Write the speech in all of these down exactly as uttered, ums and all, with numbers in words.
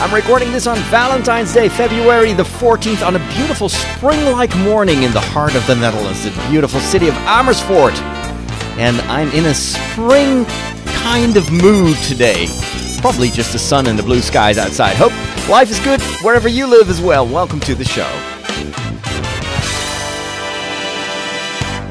I'm recording this on Valentine's Day, February the fourteenth, on a beautiful spring-like morning in the heart of the Netherlands, the beautiful city of Amersfoort. And I'm in a spring kind of mood today. Probably just the sun and the blue skies outside. Hope life is good wherever you live as well. Welcome to the show.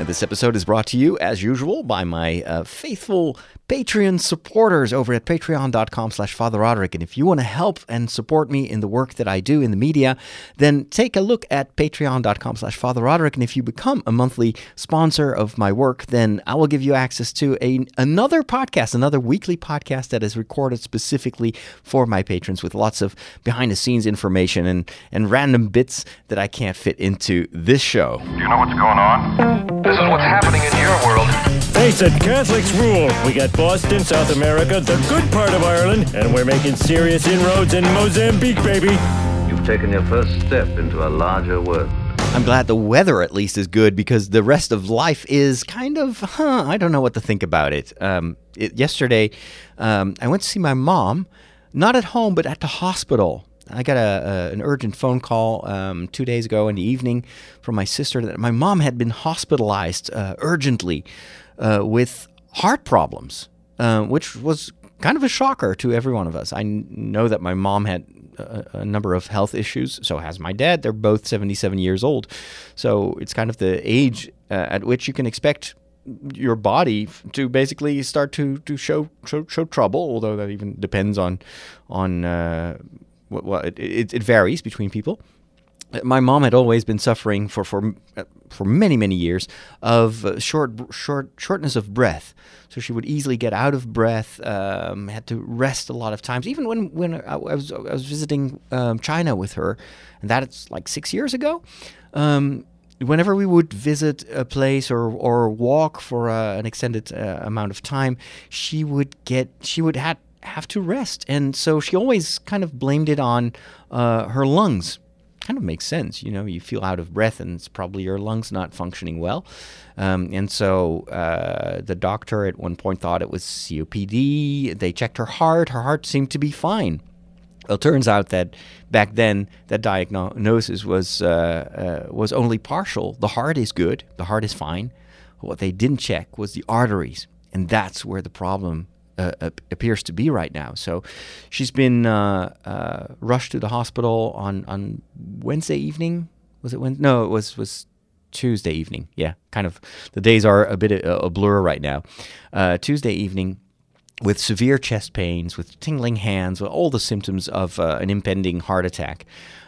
This episode is brought to you, as usual, by my uh, faithful Patreon supporters over at patreon.com slash Father Roderick. And if you want to help and support me in the work that I do in the media, then take a look at patreon.com slash Father Roderick. And if you become a monthly sponsor of my work, then I will give you access to a, another podcast, another weekly podcast that is recorded specifically for my patrons with lots of behind-the-scenes information and, and random bits that I can't fit into this show. Do you know what's going on? This is what's happening in your world. Face it, Catholics rule. We got Boston, South America, the good part of Ireland, and we're making serious inroads in Mozambique, baby. You've taken your first step into a larger world. I'm glad the weather at least is good, because the rest of life is kind of, huh, I don't know what to think about it. Um, it yesterday, um, I went to see my mom, not at home, but at the hospital. I got a, a, an urgent phone call um, two days ago in the evening from my sister that my mom had been hospitalized uh, urgently uh, with heart problems, uh, which was kind of a shocker to every one of us. I n- know that my mom had a, a number of health issues, so has my dad. They're both seventy-seven years old. So it's kind of the age uh, at which you can expect your body to basically start to, to show, show show trouble, although that even depends on... on uh, Well, it, it, it varies between people. My mom had always been suffering for for, for many, many years of short, short shortness of breath. So she would easily get out of breath, um, had to rest a lot of times. Even when, when I was, I was visiting um, China with her, and that's like six years ago, um, whenever we would visit a place or or walk for uh, an extended uh, amount of time, she would get she would have have to rest. And so she always kind of blamed it on uh, her lungs. Kind of makes sense. You know, you feel out of breath and it's probably your lungs not functioning well. Um, and so uh, the doctor at one point thought it was C O P D. They checked her heart. Her heart seemed to be fine. Well, it turns out that back then that diagnosis was, uh, uh, was only partial. The heart is good. The heart is fine. What they didn't check was the arteries. And that's where the problem Uh, appears to be right now. So she's been uh, uh, rushed to the hospital on, on Wednesday evening. Was it Wednesday? No, it was, was Tuesday evening. Yeah, kind of. The days are a bit a, a blur right now. Uh, Tuesday evening, with severe chest pains, with tingling hands, with all the symptoms of uh, an impending heart attack.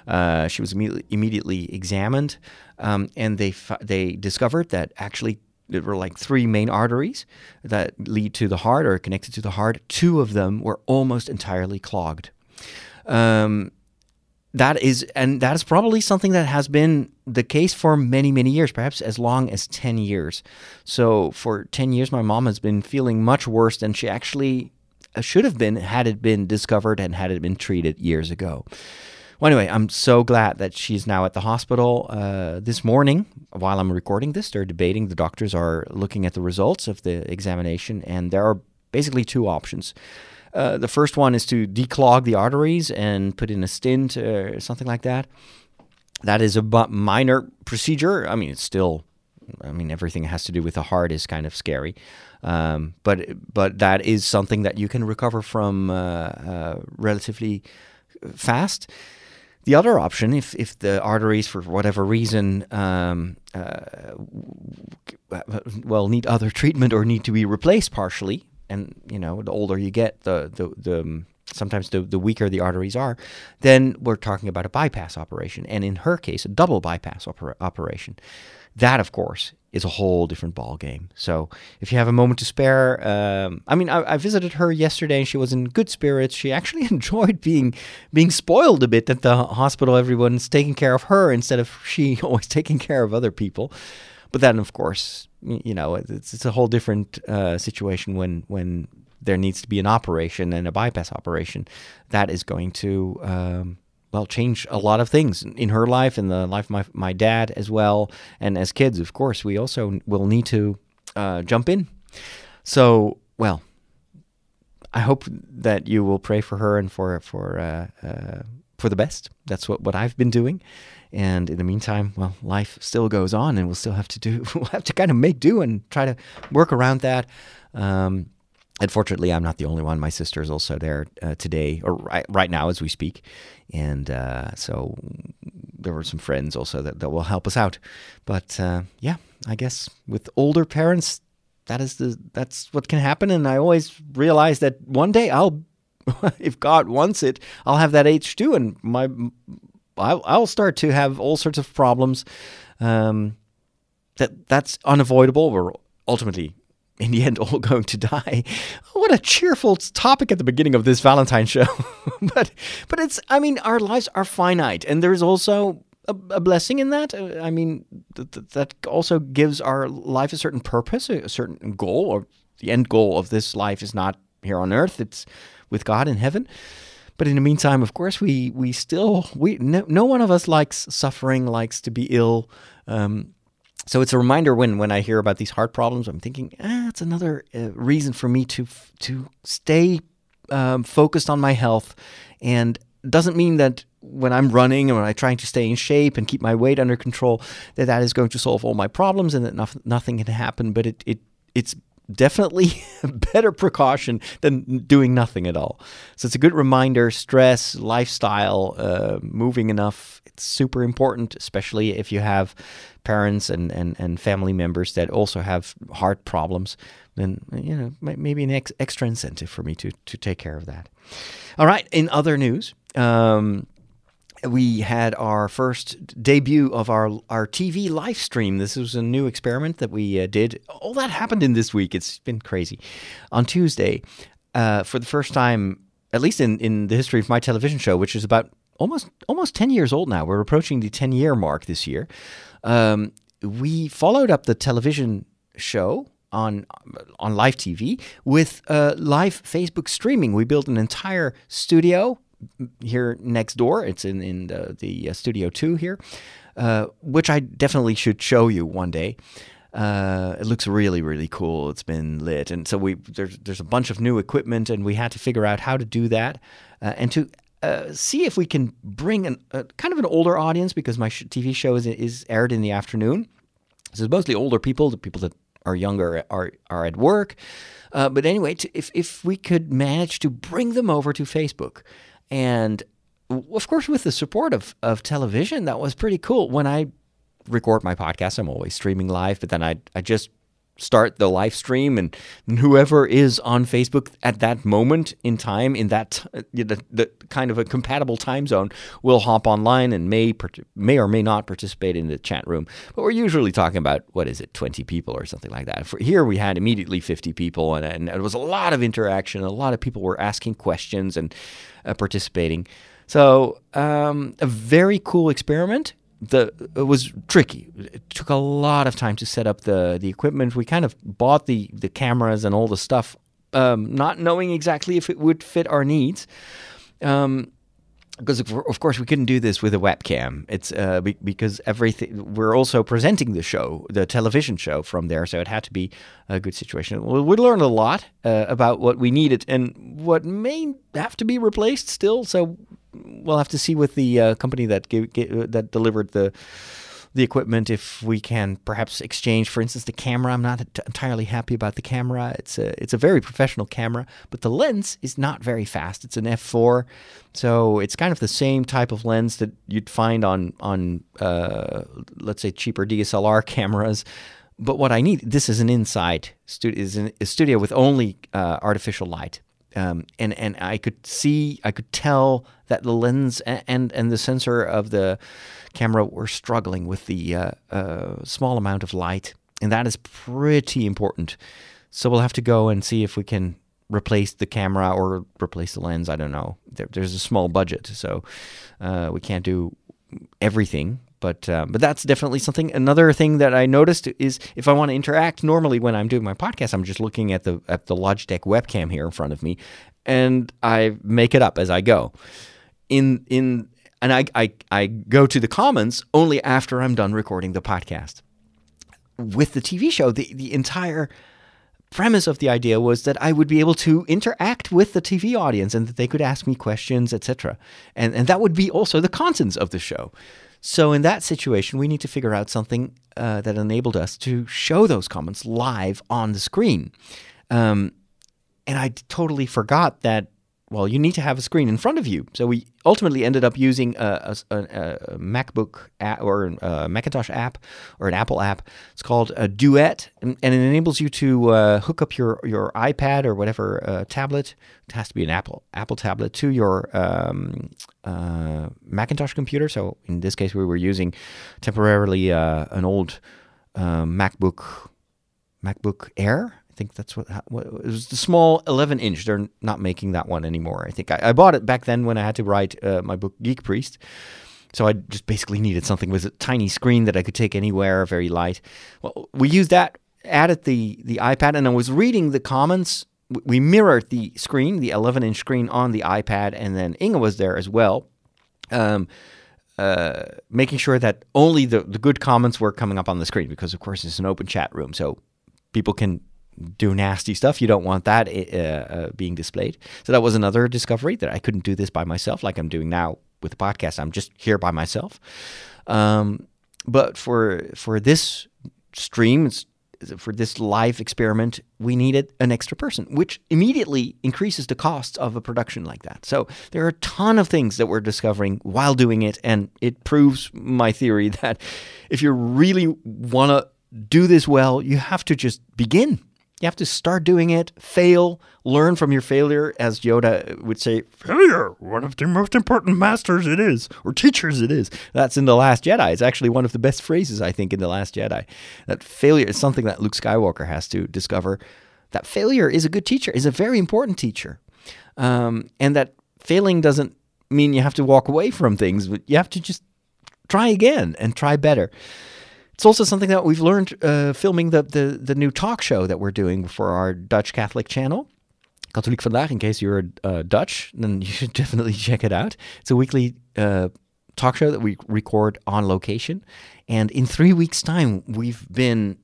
Uh, she was immediately, immediately examined, um, and they they discovered that actually there were like three main arteries that lead to the heart or connected to the heart. Two of them were almost entirely clogged. Um, that is, and that is probably something that has been the case for many, many years, perhaps as long as ten years. So for ten years, my mom has been feeling much worse than she actually should have been had it been discovered and had it been treated years ago. Well, anyway, I'm so glad that she's now at the hospital. Uh, this morning, while I'm recording this, they're debating. The doctors are looking at the results of the examination, and there are basically two options. Uh, the first one is to declog the arteries and put in a stent or something like that. That is a bu- minor procedure. I mean, it's still... I mean, everything that has to do with the heart is kind of scary, um, but but that is something that you can recover from uh, uh, relatively fast. The other option, if if the arteries, for whatever reason, um, uh, well, need other treatment or need to be replaced partially, and, you know, the older you get, the the, the sometimes the, the weaker the arteries are, then we're talking about a bypass operation, and in her case, a double bypass opera- operation. That, of course, is a whole different ballgame. So if you have a moment to spare, um, I mean, I, I visited her yesterday and she was in good spirits. She actually enjoyed being being spoiled a bit at the hospital. Everyone's taking care of her instead of she always taking care of other people. But then, of course, you know, it's, it's a whole different uh, situation when when there needs to be an operation and a bypass operation. That is going to... Um, well, change a lot of things in her life, in the life of my, my dad as well. And as kids, of course, we also will need to uh, jump in. So, well, I hope that you will pray for her and for for uh, uh, for the best. That's what, what I've been doing. And in the meantime, well, life still goes on, and we'll still have to do, we'll have to kind of make do and try to work around that. Um, unfortunately, I'm not the only one. My sister is also there uh, today, or right, right now as we speak. And uh, so there were some friends also that, that will help us out. But uh, yeah, I guess with older parents, that is the, that's what can happen. And I always realize that one day I'll, if God wants it, I'll have that age too. And my, I'll, I'll start to have all sorts of problems. Um, that that's unavoidable. We're ultimately, in the end, all going to die. What a cheerful topic at the beginning of this Valentine show. but, but it's, I mean, our lives are finite, and there's also a, a blessing in that. I mean, th- th- that also gives our life a certain purpose, a, a certain goal, or the end goal of this life is not here on earth. It's with God in heaven. But in the meantime, of course, we we still, we no, no one of us likes suffering, likes to be ill. Um, so it's a reminder when when I hear about these heart problems, I'm thinking, ah, it's another uh, reason for me to to stay um, focused on my health. And doesn't mean that when I'm running and when I'm trying to stay in shape and keep my weight under control, that that is going to solve all my problems and that no, nothing can happen. But it it it's definitely a better precaution than doing nothing at all. So it's a good reminder, stress, lifestyle, uh, moving enough, it's super important, especially if you have parents and, and, and family members that also have heart problems. Then, you know, maybe an ex- extra incentive for me to, to take care of that. All right, in other news, um, we had our first debut of our our T V live stream. This was a new experiment that we uh, did. All that happened in this week. It's been crazy. On Tuesday, uh, for the first time, at least in, in the history of my television show, which is about almost almost ten years old now. We're approaching the ten-year mark this year. Um, we followed up the television show on on live T V with uh, live Facebook streaming. We built an entire studio here next door. It's in, in the, the uh, Studio two here, uh, which I definitely should show you one day. Uh, it looks really, really cool. It's been lit. And so we there's, there's a bunch of new equipment, and we had to figure out how to do that uh, and to uh, see if we can bring an, uh, kind of an older audience, because my sh- T V show is, is aired in the afternoon. So it's mostly older people, the people that are younger are are at work. Uh, but anyway, to, if if we could manage to bring them over to Facebook. And of course, with the support of, of television, that was pretty cool. When I record my podcast, I'm always streaming live, but then I I just start the live stream, and whoever is on Facebook at that moment in time, in that you know, the, the kind of a compatible time zone, will hop online and may may or may not participate in the chat room. But we're usually talking about, what is it, twenty people or something like that. For here we had immediately fifty people, and, and it was a lot of interaction. A lot of people were asking questions and uh, participating. So um, a very cool experiment. The, it was tricky. It took a lot of time to set up the, the equipment. We kind of bought the, the cameras and all the stuff, um, not knowing exactly if it would fit our needs. Um, because, of course, we couldn't do this with a webcam. It's uh, be, because everything, we're also presenting the show, the television show, from there. So it had to be a good situation. We, we learned a lot uh, about what we needed and what may have to be replaced still. So we'll have to see with the uh, company that gave, gave, that delivered the the equipment if we can perhaps exchange, for instance, the camera. I'm not entirely happy about the camera. It's a it's a very professional camera, but the lens is not very fast. It's an F four, so it's kind of the same type of lens that you'd find on on uh, let's say cheaper D S L R cameras. But what I need, this is an inside studio, is a studio with only uh, artificial light. Um, and, and I could see, I could tell that the lens and, and, and the sensor of the camera were struggling with the uh, uh, small amount of light. And that is pretty important. So we'll have to go and see if we can replace the camera or replace the lens. I don't know. There, there's a small budget, so uh, we can't do everything. But uh, but that's definitely something. Another thing that I noticed is if I want to interact, normally when I'm doing my podcast, I'm just looking at the at the Logitech webcam here in front of me, and I make it up as I go. In in and I I, I go to the comments only after I'm done recording the podcast. With the T V show, the, the entire premise of the idea was that I would be able to interact with the T V audience and that they could ask me questions, et cetera. And, and that would be also the contents of the show. So in that situation, we need to figure out something uh, that enabled us to show those comments live on the screen. Um, and I totally forgot that, well, you need to have a screen in front of you. So we ultimately ended up using a, a, a MacBook app or a Macintosh app or an Apple app. It's called a Duet, and, and it enables you to uh, hook up your, your iPad or whatever uh, tablet. It has to be an Apple Apple tablet to your um, uh, Macintosh computer. So in this case, we were using temporarily uh, an old uh, MacBook MacBook Air. I think that's what, what it was, the small eleven inch. They're not making that one anymore. I think I, I bought it back then when I had to write uh, my book Geek Priest. So I just basically needed something with a tiny screen that I could take anywhere, very light. Well, we used that, added the, the iPad, and I was reading the comments. We mirrored the screen, the eleven inch screen on the iPad, and then Inga was there as well. Um, Uh, making sure that only the, the good comments were coming up on the screen, because of course it's an open chat room, so people can do nasty stuff. You don't want that uh, uh, being displayed. So that was another discovery, that I couldn't do this by myself like I'm doing now with the podcast. I'm just here by myself. Um, but for for this stream, it's, for this live experiment, we needed an extra person, which immediately increases the cost of a production like that. So there are a ton of things that we're discovering while doing it, and it proves my theory that if you really want to do this well, you have to just begin. You have to start doing it, fail, learn from your failure. As Yoda would say, failure, one of the most important masters it is, or teachers it is. That's in The Last Jedi. It's actually one of the best phrases, I think, in The Last Jedi. That failure is something that Luke Skywalker has to discover. That failure is a good teacher, is a very important teacher. Um, and that failing doesn't mean you have to walk away from things, but you have to just try again and try better. It's also something that we've learned uh, filming the, the the new talk show that we're doing for our Dutch Catholic channel, Katholiek Vandaag, in case you're uh, Dutch, then you should definitely check it out. It's a weekly uh, talk show that we record on location. And in three weeks' time, we've been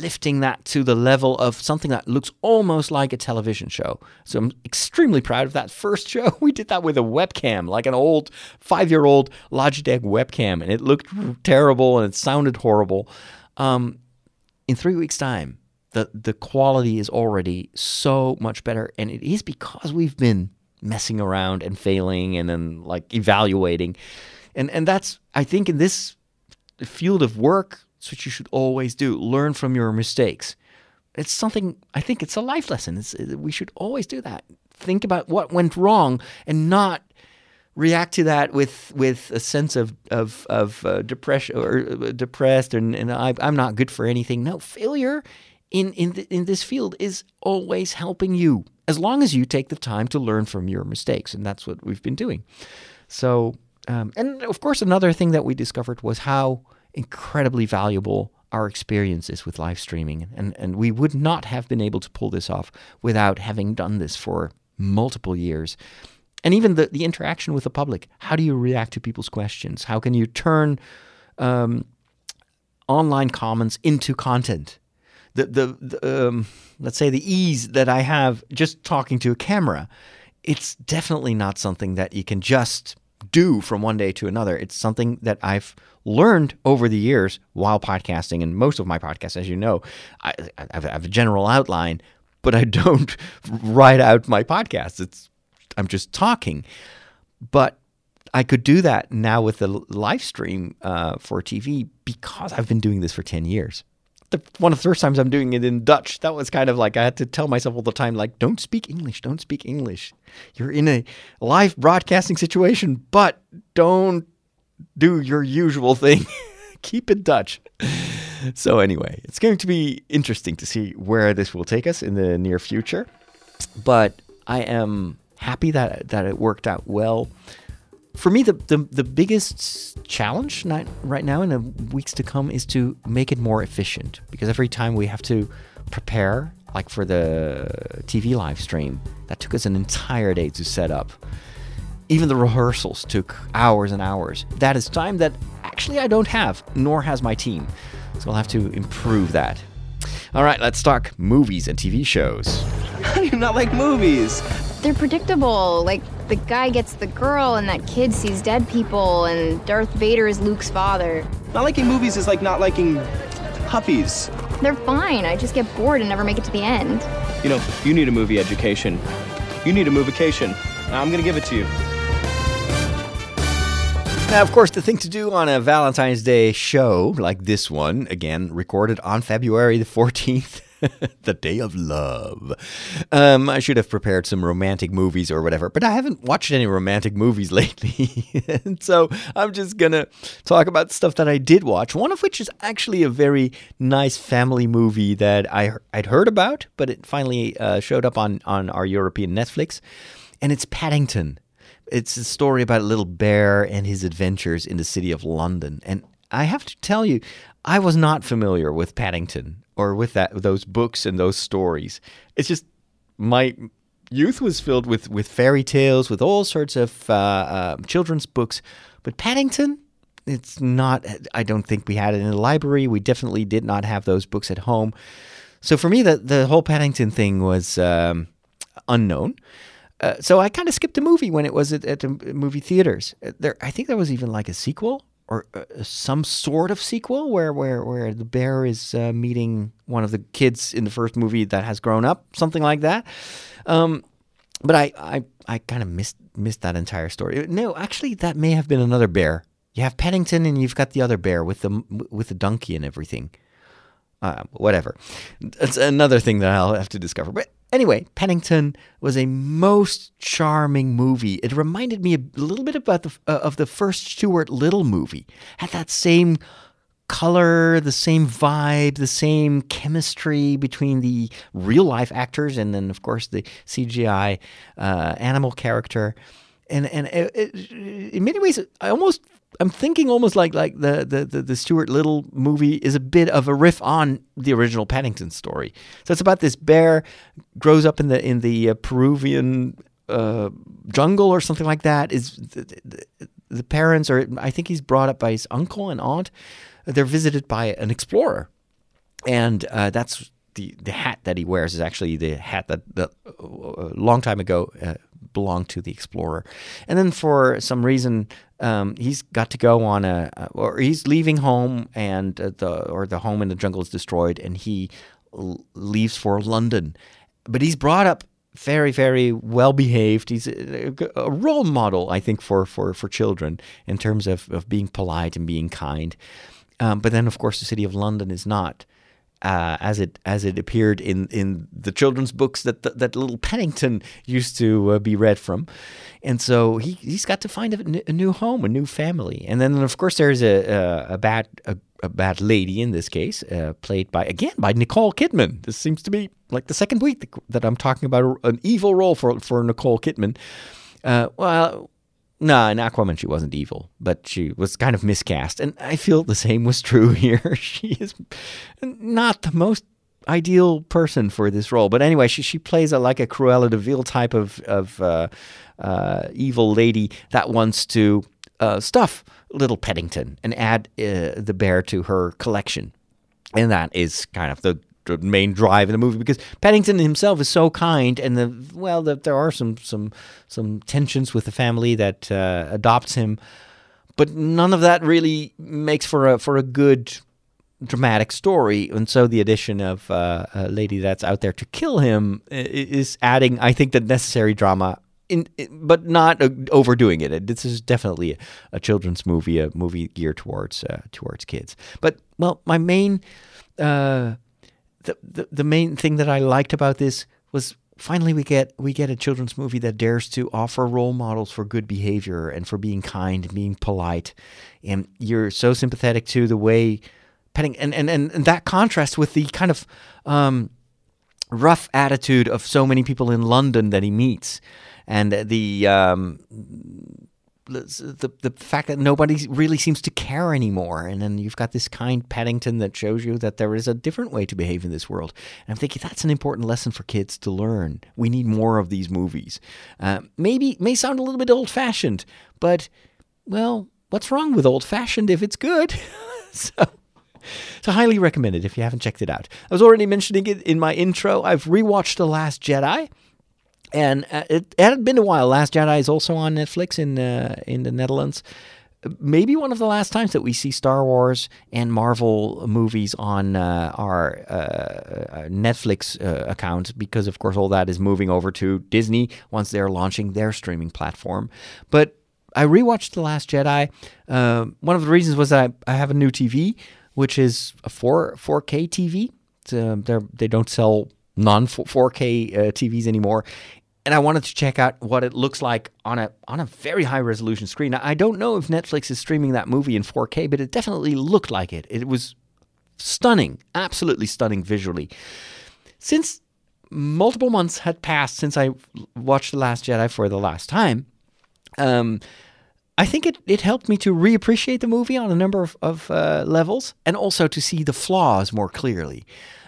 lifting that to the level of something that looks almost like a television show. So I'm extremely proud of that first show. We did that with a webcam, like an old five-year-old Logitech webcam, and it looked terrible and it sounded horrible. Um, in three weeks' time, the, the quality is already so much better, and it is because we've been messing around and failing and then like evaluating. And, and that's, I think, in this field of work, it's what you should always do. Learn from your mistakes. It's something, I think it's a life lesson. It's, we should always do that. Think about what went wrong and not react to that with with a sense of of, of uh, depression or uh, depressed and, and I, I'm not good for anything. No, failure in in, th in this field is always helping you, as long as you take the time to learn from your mistakes. And that's what we've been doing. So, um, and of course, another thing that we discovered was how incredibly valuable our experiences with live streaming, and and we would not have been able to pull this off without having done this for multiple years. And even the, the interaction with the public. How do you react to people's questions? How can you turn um, online comments into content? The the, the um, let's say the ease that I have just talking to a camera, it's definitely not something that you can just do from one day to another. It's something that I've learned over the years while podcasting, and most of my podcasts, as you know, I, I have a general outline, but I don't write out my podcasts. It's I'm just talking. But I could do that now with the live stream uh, for T V, because I've been doing this for ten years. The, one of the first times I'm doing it in Dutch, that was kind of like I had to tell myself all the time, like, don't speak English, don't speak English. You're in a live broadcasting situation, but don't do your usual thing. Keep it Dutch. So anyway, it's going to be interesting to see where this will take us in the near future. But I am happy that, that it worked out well. For me, the, the, the biggest challenge not right now in the weeks to come is to make it more efficient, because every time we have to prepare, like for the T V live stream, that took us an entire day to set up. Even the rehearsals took hours and hours. That is time that actually I don't have, nor has my team. So I'll have to improve that. All right, let's talk movies and T V shows. How do you not like movies? They're predictable. Like, the guy gets the girl, and that kid sees dead people, and Darth Vader is Luke's father. Not liking movies is like not liking puppies. They're fine. I just get bored and never make it to the end. You know, you need a movie education. You need a movication. I'm going to give it to you. Now, of course, the thing to do on a Valentine's Day show like this one, again, recorded on February the fourteenth, the day of love. Um, I should have prepared some romantic movies or whatever, but I haven't watched any romantic movies lately. And so I'm just going to talk about stuff that I did watch, one of which is actually a very nice family movie that I, I'd heard about, but it finally uh, showed up on, on our European Netflix, and it's Paddington. It's a story about a little bear and his adventures in the city of London. And I have to tell you, I was not familiar with Paddington or with that those books and those stories. It's just my youth was filled with, with fairy tales, with all sorts of uh, uh, children's books. But Paddington, it's not, I don't think we had it in the library. We definitely did not have those books at home. So for me, the, the whole Paddington thing was um, unknown. Uh, so I kind of skipped the movie when it was at, at the movie theaters. There, I think there was even like a sequel or uh, some sort of sequel where where, where the bear is uh, meeting one of the kids in the first movie that has grown up, something like that. Um, but I I, I kind of missed missed that entire story. No, actually, that may have been another bear. You have Paddington and you've got the other bear with the with the donkey and everything. Uh, whatever. That's another thing that I'll have to discover. But anyway, Paddington was a most charming movie. It reminded me a little bit about the, uh, of the first Stuart Little movie. Had that same color, the same vibe, the same chemistry between the real-life actors and then, of course, the C G I uh, animal character. And and it, it, in many ways, I almost I'm thinking almost like like the, the the the Stuart Little movie is a bit of a riff on the original Paddington story. So it's about this bear grows up in the in the uh, Peruvian uh, jungle or something like that. Is the, the, the parents are I think he's brought up by his uncle and aunt. They're visited by an explorer, and uh, that's the the hat that he wears is actually the hat that that a long time ago. Uh, belonged to the explorer. And then for some reason, um, he's got to go on a, or he's leaving home and uh, the, or the home in the jungle is destroyed and he l- leaves for London. But he's brought up very, very well behaved. He's a, a role model, I think, for, for, for children in terms of, of being polite and being kind. Um, but then of course the city of London is not. Uh, as it as it appeared in, in the children's books that th- that little Paddington used to uh, be read from, and so he he's got to find a, n- a new home, a new family, and then of course there's a a, a bad a, a bad lady in this case, uh, played by again by Nicole Kidman. This seems to be like the second week that I'm talking about an evil role for for Nicole Kidman. Uh, well. No, nah, in Aquaman she wasn't evil, but she was kind of miscast. And I feel the same was true here. She is not the most ideal person for this role. But anyway, she she plays a, like a Cruella de Vil type of, of uh, uh, evil lady that wants to uh, stuff little Paddington and add uh, the bear to her collection. And that is kind of the... the main drive in the movie because Paddington himself is so kind and the well the, there are some some some tensions with the family that uh, adopts him, but none of that really makes for a for a good dramatic story, and so the addition of uh, a lady that's out there to kill him is adding, I think, the necessary drama in, but not overdoing it. This is definitely a, a children's movie, a movie geared towards uh, towards kids. But well, my main uh, The, the the main thing that I liked about this was finally we get we get a children's movie that dares to offer role models for good behavior and for being kind and being polite, and you're so sympathetic to the way Paddington, and and and that contrast with the kind of um, rough attitude of so many people in London that he meets, and the. Um, The, the fact that nobody really seems to care anymore. And then you've got this kind Paddington that shows you that there is a different way to behave in this world. And I'm thinking that's an important lesson for kids to learn. We need more of these movies. Uh, maybe may sound a little bit old-fashioned, but, well, what's wrong with old-fashioned if it's good? So So highly recommend it if you haven't checked it out. I was already mentioning it in my intro. I've rewatched The Last Jedi. And it hadn't been a while. Last Jedi is also on Netflix in uh, in the Netherlands. Maybe one of the last times that we see Star Wars and Marvel movies on uh, our uh, Netflix uh, account, because, of course, all that is moving over to Disney once they're launching their streaming platform. But I rewatched The Last Jedi. Uh, one of the reasons was that I, I have a new T V, which is a four K T V. Uh, they don't sell non four K uh, T Vs anymore. And I wanted to check out what it looks like on a on a very high-resolution screen. I don't know if Netflix is streaming that movie in four K, but it definitely looked like it. It was stunning, absolutely stunning visually. Since multiple months had passed since I watched The Last Jedi for the last time, um, I think it, it helped me to reappreciate the movie on a number of, of uh, levels, and also to see the flaws more clearly.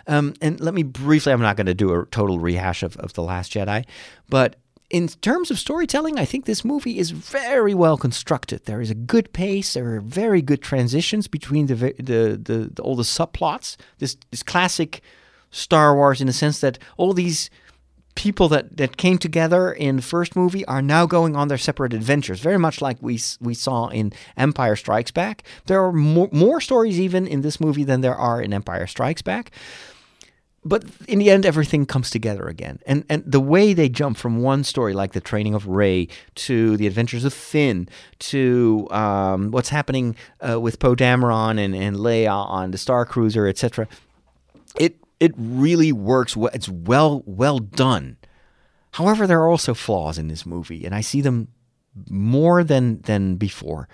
Um, and let me briefly, I'm not going to do a total rehash of, of The Last Jedi, but in terms of storytelling, I think this movie is very well constructed. There is a good pace. There are very good transitions between the, the, the, the all the subplots. This is classic Star Wars in the sense that all these people that, that came together in the first movie are now going on their separate adventures, very much like we we saw in Empire Strikes Back. There are more, more stories even in this movie than there are in Empire Strikes Back. But in the end, everything comes together again. And and the way they jump from one story, like the training of Rey, to the adventures of Finn, to um, what's happening uh, with Poe Dameron and, and Leia on the Star Cruiser, et cetera. It it really works. Well, it's well well done. However, there are also flaws in this movie, and I see them more than than before.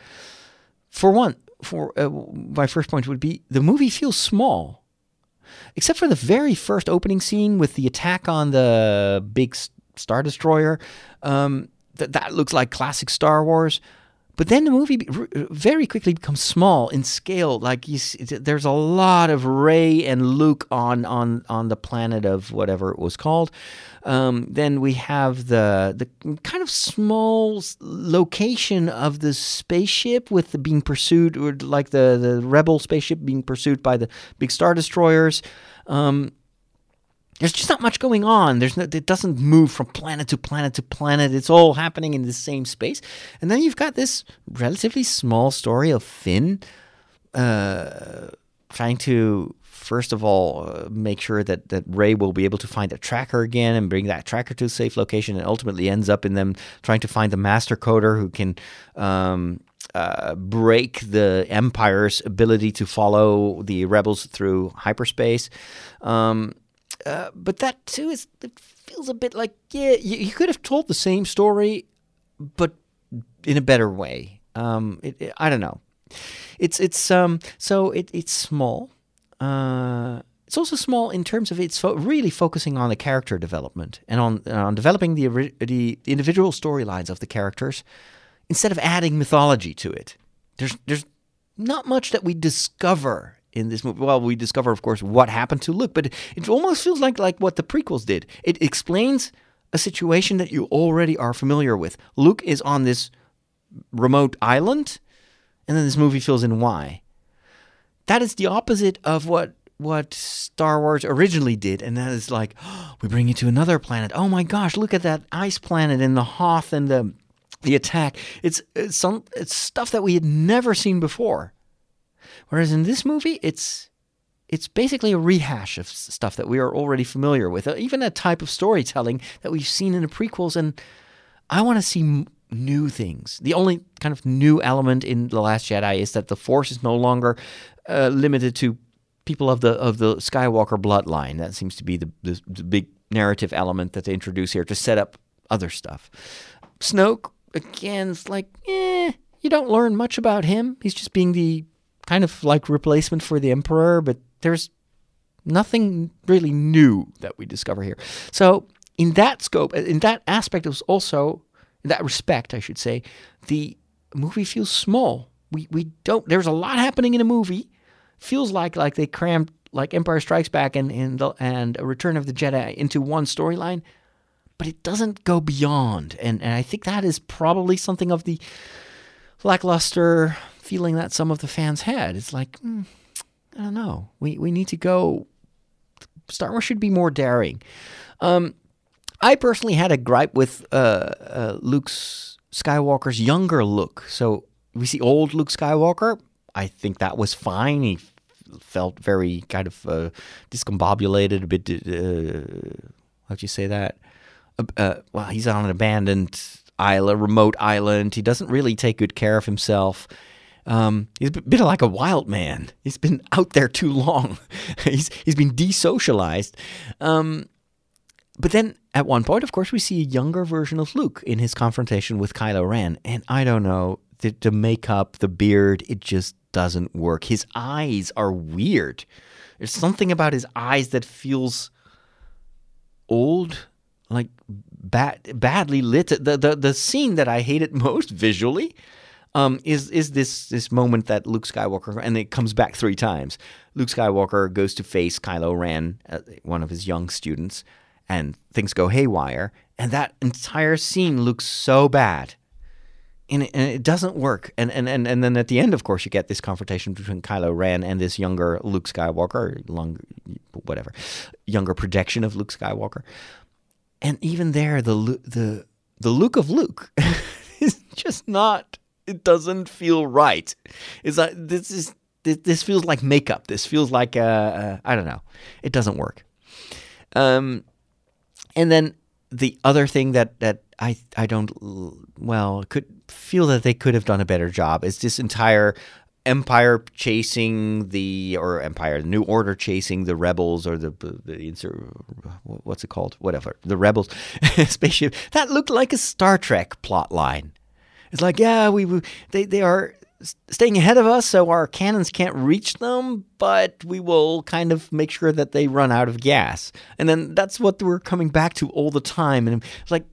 For one, for uh, my first point would be the movie feels small. Except for the very first opening scene with the attack on the big Star Destroyer. Um, th- that looks like classic Star Wars. But then the movie very quickly becomes small in scale. Like you see, there's a lot of Rey and Luke on on on the planet of whatever it was called. Um, then we have the the kind of small location of the spaceship with the being pursued, or like the the rebel spaceship being pursued by the big Star Destroyers. Um, There's just not much going on. There's no, it doesn't move from planet to planet to planet. It's all happening in the same space. And then you've got this relatively small story of Finn uh, trying to, first of all, uh, make sure that, that Rey will be able to find a tracker again and bring that tracker to a safe location, and ultimately ends up in them trying to find the master coder who can um, uh, break the Empire's ability to follow the rebels through hyperspace. Um Uh, but that too is, it feels a bit like, yeah, you, you could have told the same story, but in a better way. Um, it, it, I don't know. It's it's um so it it's small. Uh, it's also small in terms of it's fo- really focusing on the character development and on uh, on developing the ori- the individual storylines of the characters instead of adding mythology to it. There's there's not much that we discover in this movie. Well, we discover, of course, what happened to Luke, but it, it almost feels like, like what the prequels did. It explains a situation that you already are familiar with. Luke is on this remote island, and then this movie fills in why. That is the opposite of what what Star Wars originally did, and that is like, oh, we bring you to another planet. Oh my gosh, look at that ice planet and the Hoth and the the attack. It's, it's some it's stuff that we had never seen before. Whereas in this movie, it's it's basically a rehash of stuff that we are already familiar with, even a type of storytelling that we've seen in the prequels. And I want to see m- new things. The only kind of new element in The Last Jedi is that the Force is no longer uh, limited to people of the of the Skywalker bloodline. That seems to be the, the, the big narrative element that they introduce here to set up other stuff. Snoke, again, it's like, eh, you don't learn much about him. He's just being the kind of like replacement for the Emperor, but there's nothing really new that we discover here. So in that scope, in that aspect, it was also, in that respect, I should say, the movie feels small. We we don't, there's a lot happening in a movie. Feels like like they crammed like Empire Strikes Back and and, the, and a Return of the Jedi into one storyline, but it doesn't go beyond. And, and I think that is probably something of the lackluster feeling that some of the fans had. It's like, mm, I don't know. We we need to go. Star Wars should be more daring. Um, I personally had a gripe with uh, uh, Luke Skywalker's younger look. So we see old Luke Skywalker. I think that was fine. He felt very kind of uh, discombobulated, a bit. Uh, how'd you say that? Uh, uh, well, he's on an abandoned island, remote island. He doesn't really take good care of himself. Um, he's a bit like a wild man. He's been out there too long. he's he's been desocialized. Um, but then at one point, of course, we see a younger version of Luke in his confrontation with Kylo Ren, and I don't know, the, the makeup, the beard, it just doesn't work. His eyes are weird. There's something about his eyes that feels old, like bad, badly lit. The the the scene that I hated most visually. Um, is is this this moment that Luke Skywalker, and it comes back three times, Luke Skywalker goes to face Kylo Ren, uh, one of his young students, and things go haywire. And that entire scene looks so bad. And it, and it doesn't work. And, and, and, and then at the end, of course, you get this confrontation between Kylo Ren and this younger Luke Skywalker, longer, whatever, younger projection of Luke Skywalker. And even there, the the the look of Luke is just not... It doesn't feel right. It's like this is this, this feels like makeup. This feels like uh, uh, I don't know. It doesn't work. Um, and then the other thing that that I I don't well could feel that they could have done a better job is this entire Empire chasing the or Empire the New Order chasing the rebels or the the what's it called whatever the rebels spaceship that looked like a Star Trek plot line. It's like, yeah, we, we they, they are staying ahead of us, so our cannons can't reach them, but we will kind of make sure that they run out of gas. And then that's what we're coming back to all the time. And it's like,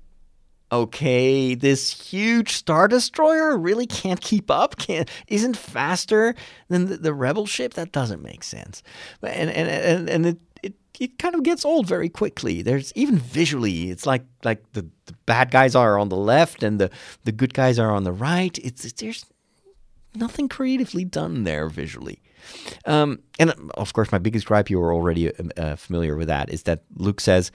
okay, this huge Star Destroyer really can't keep up, can't, isn't faster than the, the Rebel ship? That doesn't make sense. And, and, and, and it, it, it kind of gets old very quickly. There's even visually, it's like like the, the bad guys are on the left and the, the good guys are on the right. It's, it's there's nothing creatively done there visually. Um, and of course, my biggest gripe, you were already uh, familiar with that, is that Luke says,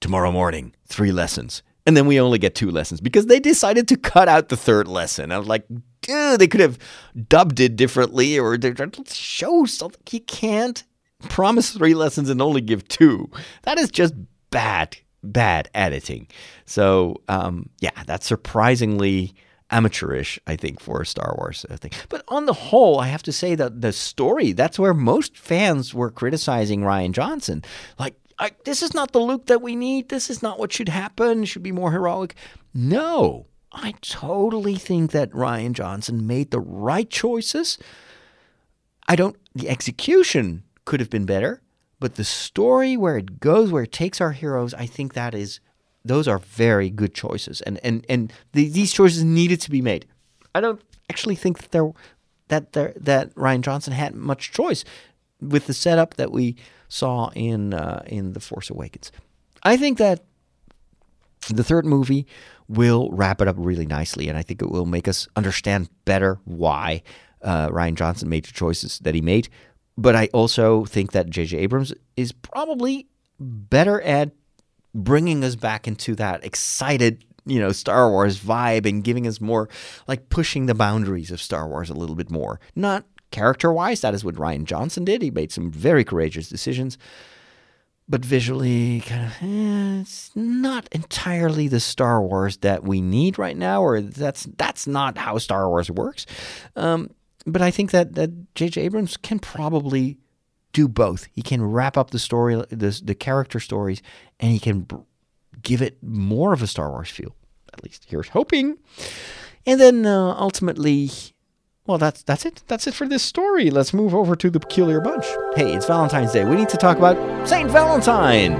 tomorrow morning, three lessons. And then we only get two lessons because they decided to cut out the third lesson. I was like, dude, they could have dubbed it differently or they're trying to show something. You can't promise three lessons and only give two. That is just bad, bad editing. So, um, yeah, that's surprisingly amateurish, I think, for a Star Wars thing. But on the whole, I have to say that the story, that's where most fans were criticizing Ryan Johnson. Like, I, this is not the Luke that we need. This is not what should happen. It should be more heroic. No, I totally think that Ryan Johnson made the right choices. I don't, the execution could have been better, but the story, where it goes, where it takes our heroes, I think that is, those are very good choices, and and and the, these choices needed to be made. I don't actually think that there that there that Ryan Johnson had much choice with the setup that we saw in uh, in The Force Awakens. I think that the third movie will wrap it up really nicely, and I think it will make us understand better why uh, Ryan Johnson made the choices that he made. But I also think that J J. Abrams is probably better at bringing us back into that excited, you know, Star Wars vibe and giving us more, like, pushing the boundaries of Star Wars a little bit more. Not character-wise, that is what Ryan Johnson did. He made some very courageous decisions. But visually, kind of, eh, it's not entirely the Star Wars that we need right now, or that's that's not how Star Wars works. Um But I think that that J J. Abrams can probably do both. He can wrap up the story, the, the character stories, and he can b- give it more of a Star Wars feel. At least here's hoping. And then uh, ultimately, well, that's that's it. That's it for this story. Let's move over to the Peculiar Bunch. Hey, it's Valentine's Day. We need to talk about Saint Valentine.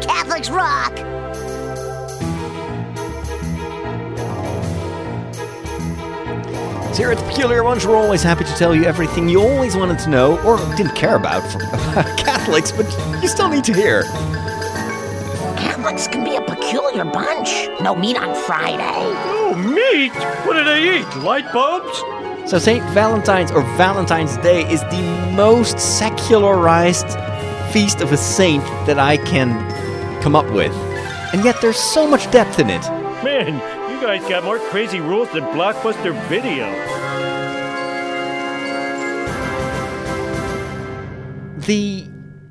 Catholics rock. Here at The Peculiar Bunch, we're always happy to tell you everything you always wanted to know or didn't care about from about Catholics, but you still need to hear. Catholics can be a peculiar bunch. No meat on Friday. No meat? What do they eat? Light bulbs? So Saint Valentine's or Valentine's Day is the most secularized feast of a saint that I can come up with. And yet there's so much depth in it. Man, you guys got more crazy rules than Blockbuster Video. The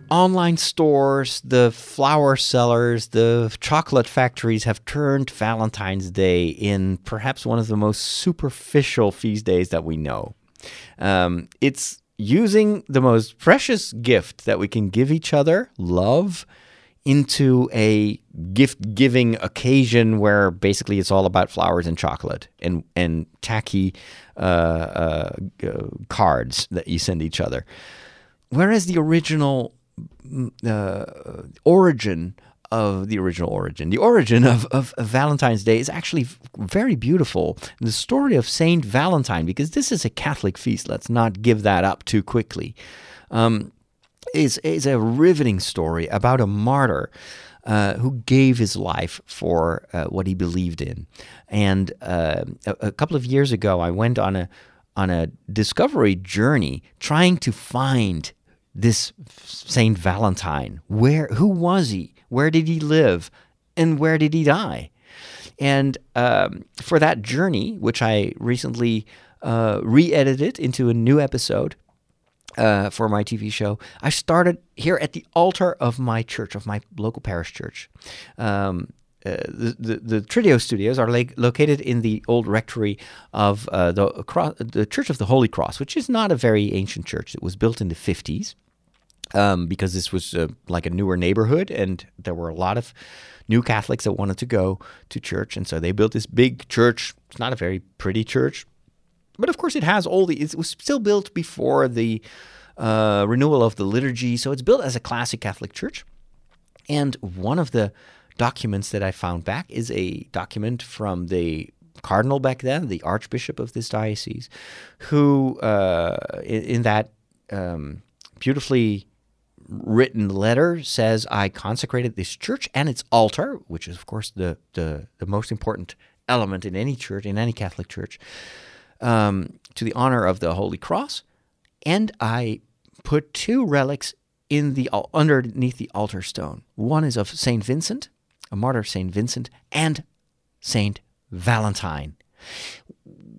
online stores, the flower sellers, the chocolate factories have turned Valentine's Day in perhaps one of the most superficial feast days that we know. Um, it's using the most precious gift that we can give each other, love, into a gift-giving occasion where basically it's all about flowers and chocolate and, and tacky uh, uh, cards that you send each other. Whereas the original uh, origin of the original origin, the origin of, of Valentine's Day is actually very beautiful. The story of Saint Valentine, because this is a Catholic feast, let's not give that up too quickly, um, is, is a riveting story about a martyr uh, who gave his life for uh, what he believed in. And uh, a, a couple of years ago, I went on a on a discovery journey trying to find this Saint Valentine. Where, who was he? Where did he live? And where did he die? And um, for that journey, which I recently uh, re-edited into a new episode uh, for my T V show, I started here at the altar of my church, of my local parish church. Um, Uh, the, the, the Tridio Studios are la- located in the old rectory of uh, the, across, the Church of the Holy Cross, which is not a very ancient church. It was built in the fifties um, because this was uh, like a newer neighborhood, and there were a lot of new Catholics that wanted to go to church, and so they built this big church. It's not a very pretty church, but of course it has all the – it was still built before the uh, renewal of the liturgy, so it's built as a classic Catholic church, and one of the – documents that I found back is a document from the cardinal back then, the archbishop of this diocese, who uh, in, in that um, beautifully written letter says, I consecrated this church and its altar, which is, of course, the, the, the most important element in any church, in any Catholic church, um, to the honor of the Holy Cross, and I put two relics in the underneath the altar stone. One is of Saint Vincent, a martyr of Saint Vincent, and Saint Valentine.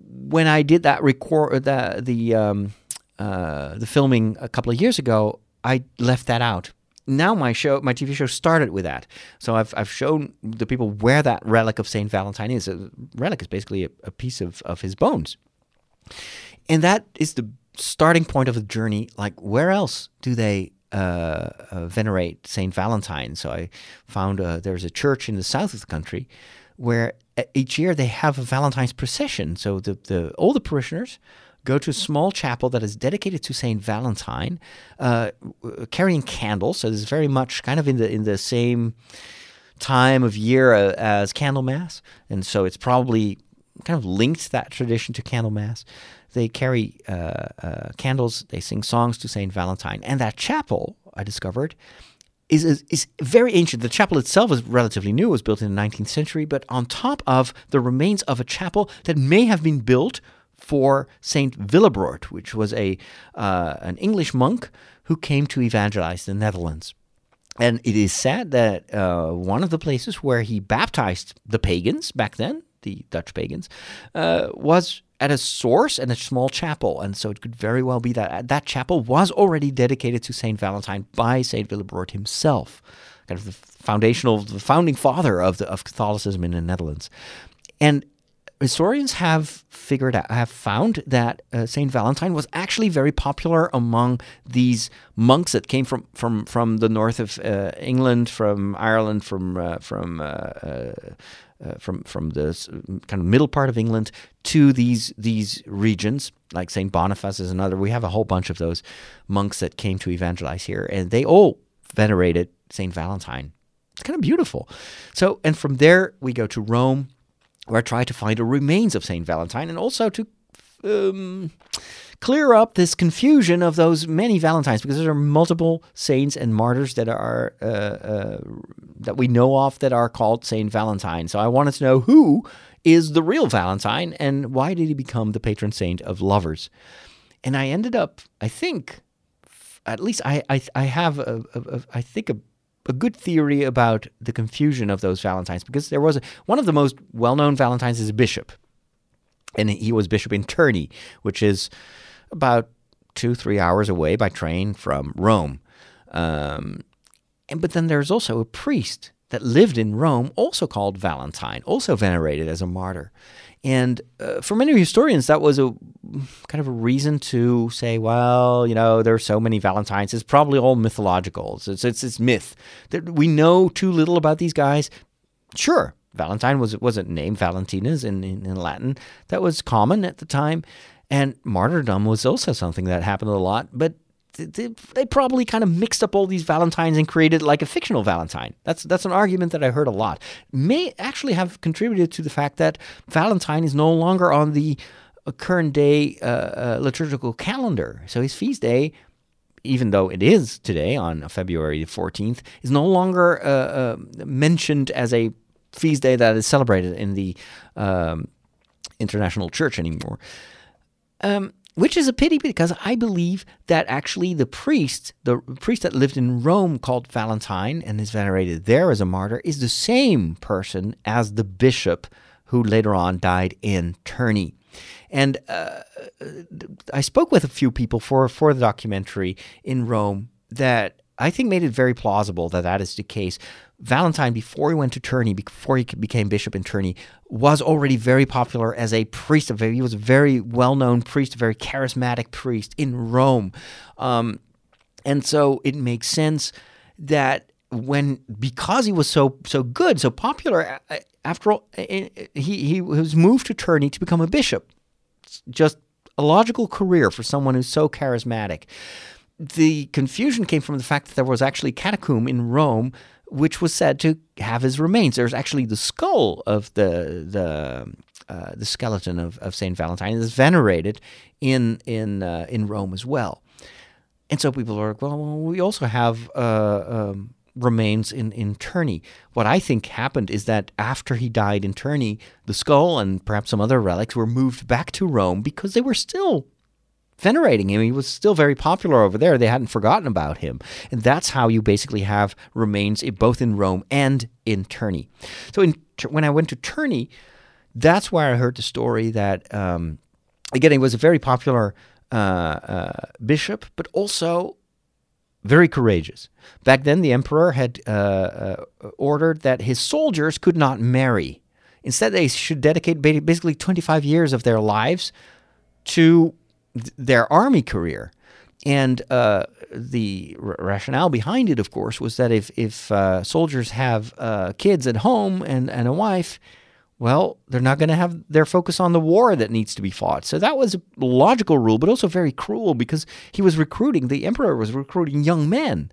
When I did that record, the the um, uh, the filming a couple of years ago, I left that out. Now my show, my T V show, started with that, so I've I've shown the people where that relic of Saint Valentine is. A relic is basically a, a piece of, of his bones, and that is the starting point of the journey. Like, where else do they Uh, uh, venerate Saint Valentine? So I found uh, there's a church in the south of the country where each year they have a Valentine's procession. So the, the all the parishioners go to a small chapel that is dedicated to Saint Valentine, uh, carrying candles. So this is very much kind of in the in the same time of year uh, as Candlemas, and so it's probably kind of linked that tradition to Candlemas. They carry uh, uh, candles, they sing songs to Saint Valentine. And that chapel, I discovered, is, is is very ancient. The chapel itself is relatively new. It was built in the nineteenth century, but on top of the remains of a chapel that may have been built for Saint Willibrord, which was a uh, an English monk who came to evangelize the Netherlands. And it is said that uh, one of the places where he baptized the pagans back then, the Dutch pagans, uh, was at a source and a small chapel, and so it could very well be that that chapel was already dedicated to Saint Valentine by Saint Willibrord himself, kind of the foundational, the founding father of the, of Catholicism in the Netherlands. And historians have figured out, have found that uh, Saint Valentine was actually very popular among these monks that came from from, from the north of uh, England, from Ireland, from uh, from. Uh, uh, Uh, from from the kind of middle part of England to these these regions, like Saint Boniface is another. We have a whole bunch of those monks that came to evangelize here, and they all venerated Saint Valentine. It's kind of beautiful. So, and from there we go to Rome, where I try to find the remains of Saint Valentine, and also to um, clear up this confusion of those many Valentines, because there are multiple saints and martyrs that are uh, uh, that we know of that are called Saint Valentine. So I wanted to know who is the real Valentine and why did he become the patron saint of lovers? And I ended up, I think, at least I I, I have a, a, a I think a. a good theory about the confusion of those Valentines, because there was a, one of the most well-known Valentines is a bishop, and he was bishop in Terni, which is about two, three hours away by train from Rome. Um, and but then there's also a priest that lived in Rome, also called Valentine, also venerated as a martyr. And uh, for many historians, that was a kind of a reason to say, well, you know, there are so many Valentines. It's probably all mythological. It's it's, it's myth. We know too little about these guys. Sure, Valentine was, wasn't named Valentinus in, in, in Latin. That was common at the time. And martyrdom was also something that happened a lot. But they probably kind of mixed up all these Valentines and created like a fictional Valentine. That's that's an argument that I heard a lot. May actually have contributed to the fact that Valentine is no longer on the current day uh, uh, liturgical calendar. So his feast day, even though it is today on February the fourteenth, is no longer uh, uh, mentioned as a feast day that is celebrated in the um, international church anymore. Um Which is a pity, because I believe that actually the priest, the priest that lived in Rome called Valentine and is venerated there as a martyr, is the same person as the bishop who later on died in Terni. And uh, I spoke with a few people for, for the documentary in Rome that I think made it very plausible that that is the case. Valentine, before he went to Terni, before he became bishop in Terni, was already very popular as a priest. He was a very well-known priest, a very charismatic priest in Rome. Um, and so it makes sense that when, because he was so so good, so popular, after all, he, he was moved to Terni to become a bishop. It's just a logical career for someone who's so charismatic. The confusion came from the fact that there was actually a catacomb in Rome which was said to have his remains. There's actually the skull of the the, uh, the skeleton of, of Saint Valentine that's venerated in in uh, in Rome as well. And so people are like, well, we also have uh, um, remains in, in Terni. What I think happened is that after he died in Terni, the skull and perhaps some other relics were moved back to Rome because they were still venerating him. He was still very popular over there. They hadn't forgotten about him. And that's how you basically have remains both in Rome and in Terni. So in, when I went to Terni, that's where I heard the story that, um, again, he was a very popular uh, uh, bishop, but also very courageous. Back then, the emperor had uh, uh, ordered that his soldiers could not marry. Instead, they should dedicate basically twenty-five years of their lives to their army career. And uh, the r rationale behind it, of course, was that if, if uh, soldiers have uh, kids at home and, and a wife, well, they're not going to have their focus on the war that needs to be fought. So that was a logical rule, but also very cruel, because he was recruiting, the emperor was recruiting young men.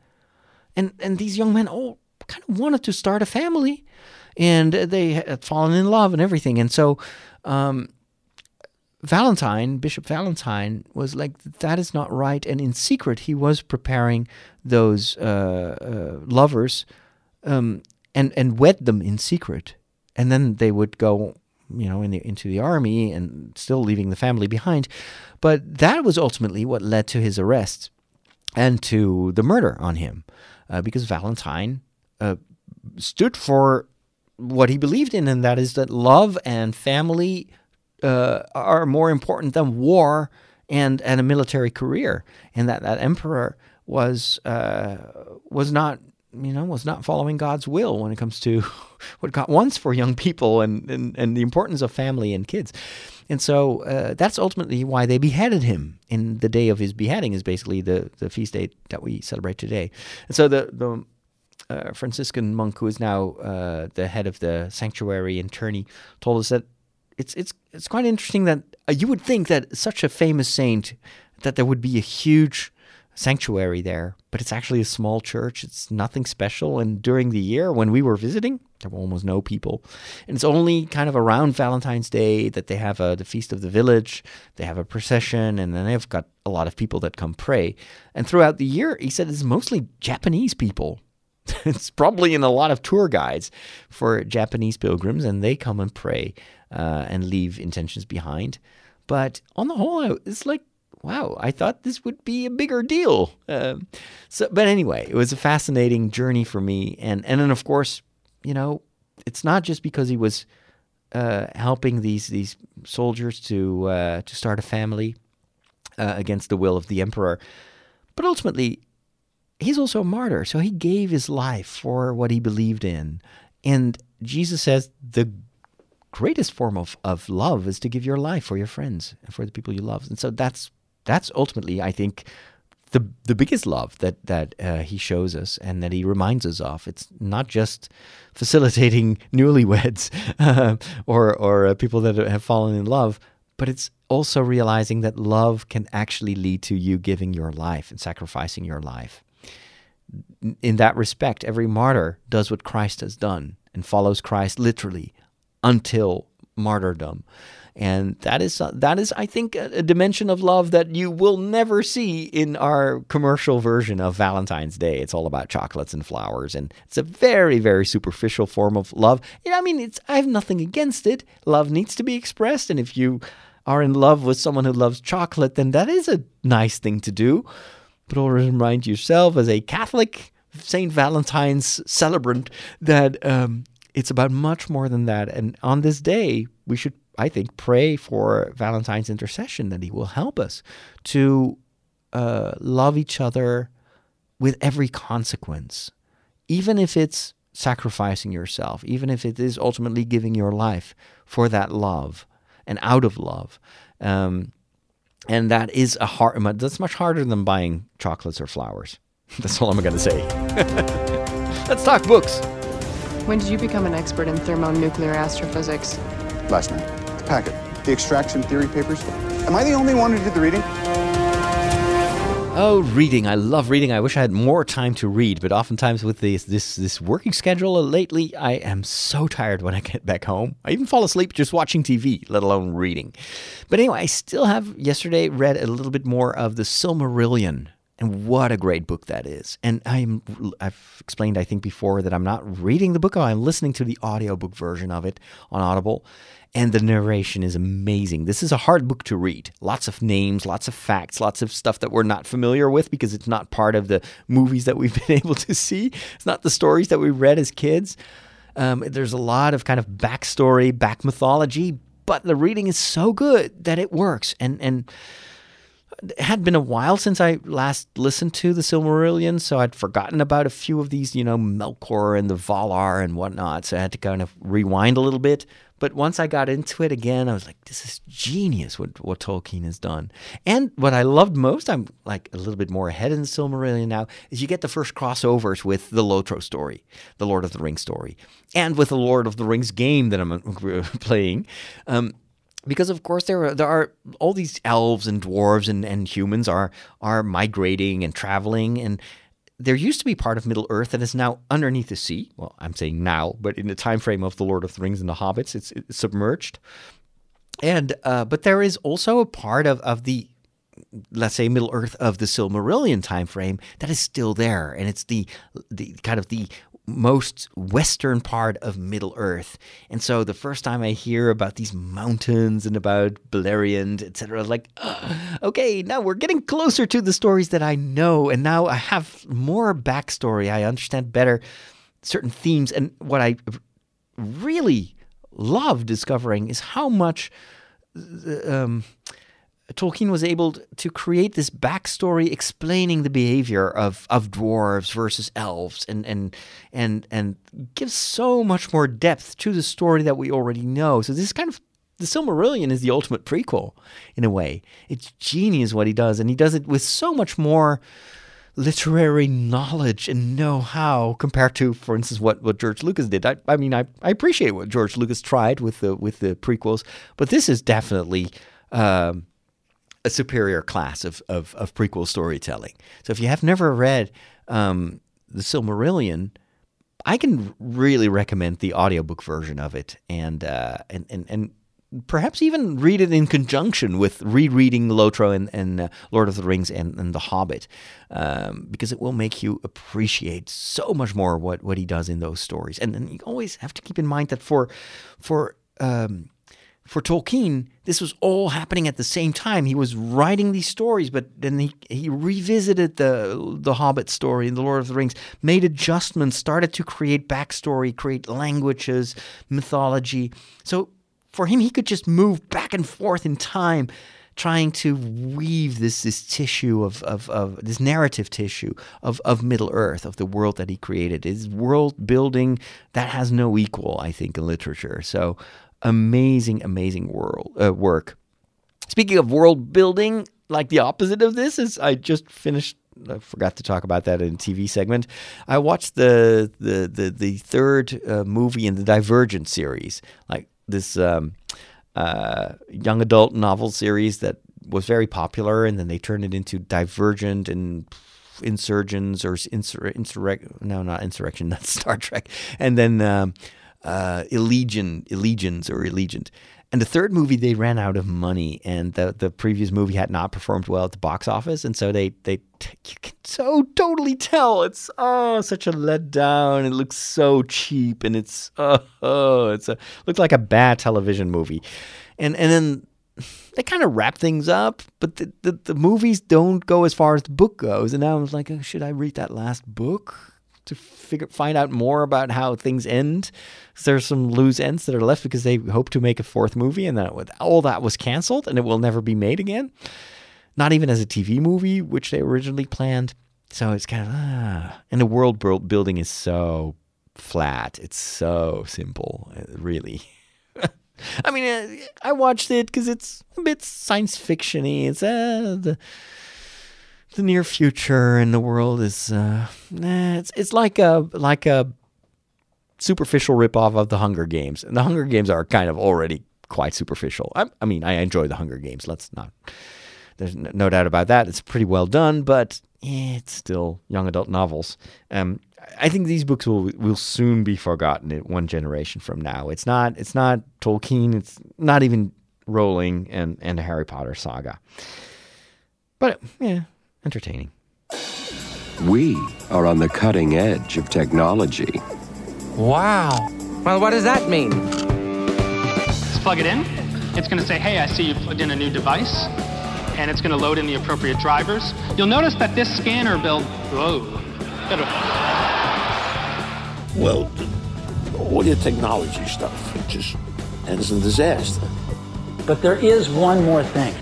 And, and these young men all kind of wanted to start a family, and they had fallen in love and everything. And so... Um, Valentine, Bishop Valentine, was like, that is not right. And in secret, he was preparing those uh, uh, lovers um, and, and wed them in secret. And then they would go, you know, in the, into the army and still leaving the family behind. But that was ultimately what led to his arrest and to the murder on him, uh, because Valentine uh, stood for what he believed in, and that is that love and family Uh, are more important than war and and a military career, and that that emperor was uh, was not you know was not following God's will when it comes to what God wants for young people and and, and the importance of family and kids. And so uh, that's ultimately why they beheaded him. And the day of his beheading is basically the the feast day that we celebrate today. And so the the uh, Franciscan monk who is now uh, the head of the sanctuary in Terni told us that It's it's it's quite interesting that you would think that such a famous saint, that there would be a huge sanctuary there, but it's actually a small church. It's nothing special. And during the year when we were visiting, there were almost no people. And it's only kind of around Valentine's Day that they have a, the Feast of the Village. They have a procession, and then they've got a lot of people that come pray. And throughout the year, he said it's mostly Japanese people. It's probably in a lot of tour guides for Japanese pilgrims, and they come and pray uh, and leave intentions behind. But on the whole, it's like, wow, I thought this would be a bigger deal. Um, so, but anyway, it was a fascinating journey for me. And, and then, of course, you know, it's not just because he was uh, helping these these soldiers to, uh, to start a family uh, against the will of the emperor. But ultimately, he's also a martyr. So he gave his life for what he believed in. And Jesus says the greatest form of, of love is to give your life for your friends and for the people you love. And so that's That's ultimately, I think, the the biggest love that that uh, he shows us and that he reminds us of. It's not just facilitating newlyweds uh, or or uh, people that have fallen in love, but it's also realizing that love can actually lead to you giving your life and sacrificing your life. In that respect, every martyr does what Christ has done and follows Christ literally until martyrdom. And that is, that is, I think, a, a dimension of love that you will never see in our commercial version of Valentine's Day. It's all about chocolates and flowers, and it's a very, very superficial form of love. And I mean, it's I have nothing against it. Love needs to be expressed, and if you are in love with someone who loves chocolate, then that is a nice thing to do. But always remind yourself, as a Catholic Saint Valentine's celebrant, that um, it's about much more than that. And on this day, we should, I think, pray for Valentine's intercession, that he will help us to uh, love each other with every consequence, even if it's sacrificing yourself, even if it is ultimately giving your life for that love and out of love. Um, and that is a hard, that's much harder than buying chocolates or flowers. That's all I'm going to say. Let's talk books. When did you become an expert in thermonuclear astrophysics? Last night. Packet. The extraction theory papers. Am I the only one who did the reading? Oh, reading. I love reading. I wish I had more time to read, but oftentimes with this this, this working schedule lately, I am so tired when I get back home. I even fall asleep just watching T V, let alone reading. But anyway, I still have, yesterday, read a little bit more of The Silmarillion. And what a great book that is. And I'm, I've explained, I think, before that I'm not reading the book. I'm listening to the audiobook version of it on Audible. And the narration is amazing. This is a hard book to read. Lots of names, lots of facts, lots of stuff that we're not familiar with because it's not part of the movies that we've been able to see. It's not the stories that we read as kids. Um, there's a lot of kind of backstory, back mythology, but the reading is so good that it works. And and it had been a while since I last listened to The Silmarillion, so I'd forgotten about a few of these, you know, Melkor and the Valar and whatnot, so I had to kind of rewind a little bit. But once I got into it again, I was like, this is genius what, what Tolkien has done. And what I loved most, I'm like a little bit more ahead in The Silmarillion now, is you get the first crossovers with the Lotro story, the Lord of the Rings story, and with the Lord of the Rings game that I'm playing. Um, Because, of course, there are, there are all these elves and dwarves and, and humans are are migrating and traveling. And there used to be part of Middle Earth that is now underneath the sea. Well, I'm saying now, but in the time frame of The Lord of the Rings and The Hobbits, it's, it's submerged. And uh, but there is also a part of, of the, let's say, Middle Earth of the Silmarillion time frame that is still there. And it's the the kind of the most western part of Middle Earth. And so the first time I hear about these mountains and about Beleriand, et cetera, I was like, oh, okay, now we're getting closer to the stories that I know. And now I have more backstory. I understand better certain themes. And what I really love discovering is how much um, Tolkien was able to create this backstory explaining the behavior of, of dwarves versus elves and and and and gives so much more depth to the story that we already know. So this is kind of, The Silmarillion is the ultimate prequel in a way. It's genius what he does, and he does it with so much more literary knowledge and know-how compared to, for instance, what, what George Lucas did. I, I mean, I, I appreciate what George Lucas tried with the, with the prequels, but this is definitely... Um, a superior class of, of, of prequel storytelling. So if you have never read um, The Silmarillion, I can really recommend the audiobook version of it, and uh, and, and and perhaps even read it in conjunction with rereading Lotro and, and uh, Lord of the Rings and, and The Hobbit, um, because it will make you appreciate so much more what, what he does in those stories. And, and you always have to keep in mind that for for um, for Tolkien, this was all happening at the same time. He was writing these stories, but then he, he revisited the the Hobbit story and the Lord of the Rings, made adjustments, started to create backstory, create languages, mythology. So for him, he could just move back and forth in time, trying to weave this this tissue of of, of this narrative tissue of, of Middle Earth, of the world that he created. His world building that has no equal, I think, in literature. So amazing, amazing world uh, work. Speaking of world building, like the opposite of this is I just finished. I forgot to talk about that in a T V segment. I watched the the the, the third uh, movie in the Divergent series, like this um, uh, young adult novel series that was very popular, and then they turned it into Divergent and Insurgents or insur- insurrect. No, not Insurrection. That's Star Trek. And then. Um, Uh, Allegiant, Allegiance or Allegiant. And the third movie, they ran out of money, and the, the previous movie had not performed well at the box office, and so they, they t- you can so totally tell it's oh such a letdown. It looks so cheap, and it's oh, oh it's a looked like a bad television movie, and and then. They kind of wrap things up, but the, the the movies don't go as far as the book goes. And now I was like, oh, should I read that last book to figure, find out more about how things end? So there's some loose ends that are left because they hope to make a fourth movie, and that all that was canceled, and it will never be made again. Not even as a T V movie, which they originally planned. So it's kind of ah, and the world building is so flat. It's so simple, really. I mean, I watched it because it's a bit science fiction-y. It's uh, the. The near future in the world is uh, nah, it's it's like a like a superficial ripoff of the Hunger Games, and the Hunger Games are kind of already quite superficial. I, I mean, I enjoy the Hunger Games. Let's not. There's no doubt about that. It's pretty well done, but eh, it's still young adult novels. Um, I think these books will will soon be forgotten in one generation from now. It's not it's not Tolkien. It's not even Rowling and and the Harry Potter saga. But yeah. Entertaining. We are on the cutting edge of technology. Wow. Well, what does that mean? Let's plug it in. It's going to say, hey, I see you plugged in a new device, and it's going to load in the appropriate drivers. You'll notice that this scanner built... Whoa. Well, all your technology stuff, it just ends in disaster. But there is one more thing.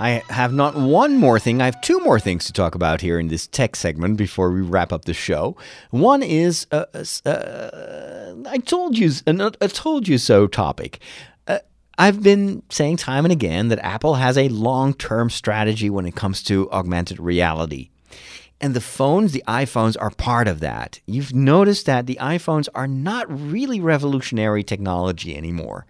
I have not one more thing. I have two more things to talk about here in this tech segment before we wrap up the show. One is uh, uh, I told you, a, a told you so topic. Uh, I've been saying time and again that Apple has a long-term strategy when it comes to augmented reality. And the phones, the iPhones, are part of that. You've noticed that the iPhones are not really revolutionary technology anymore.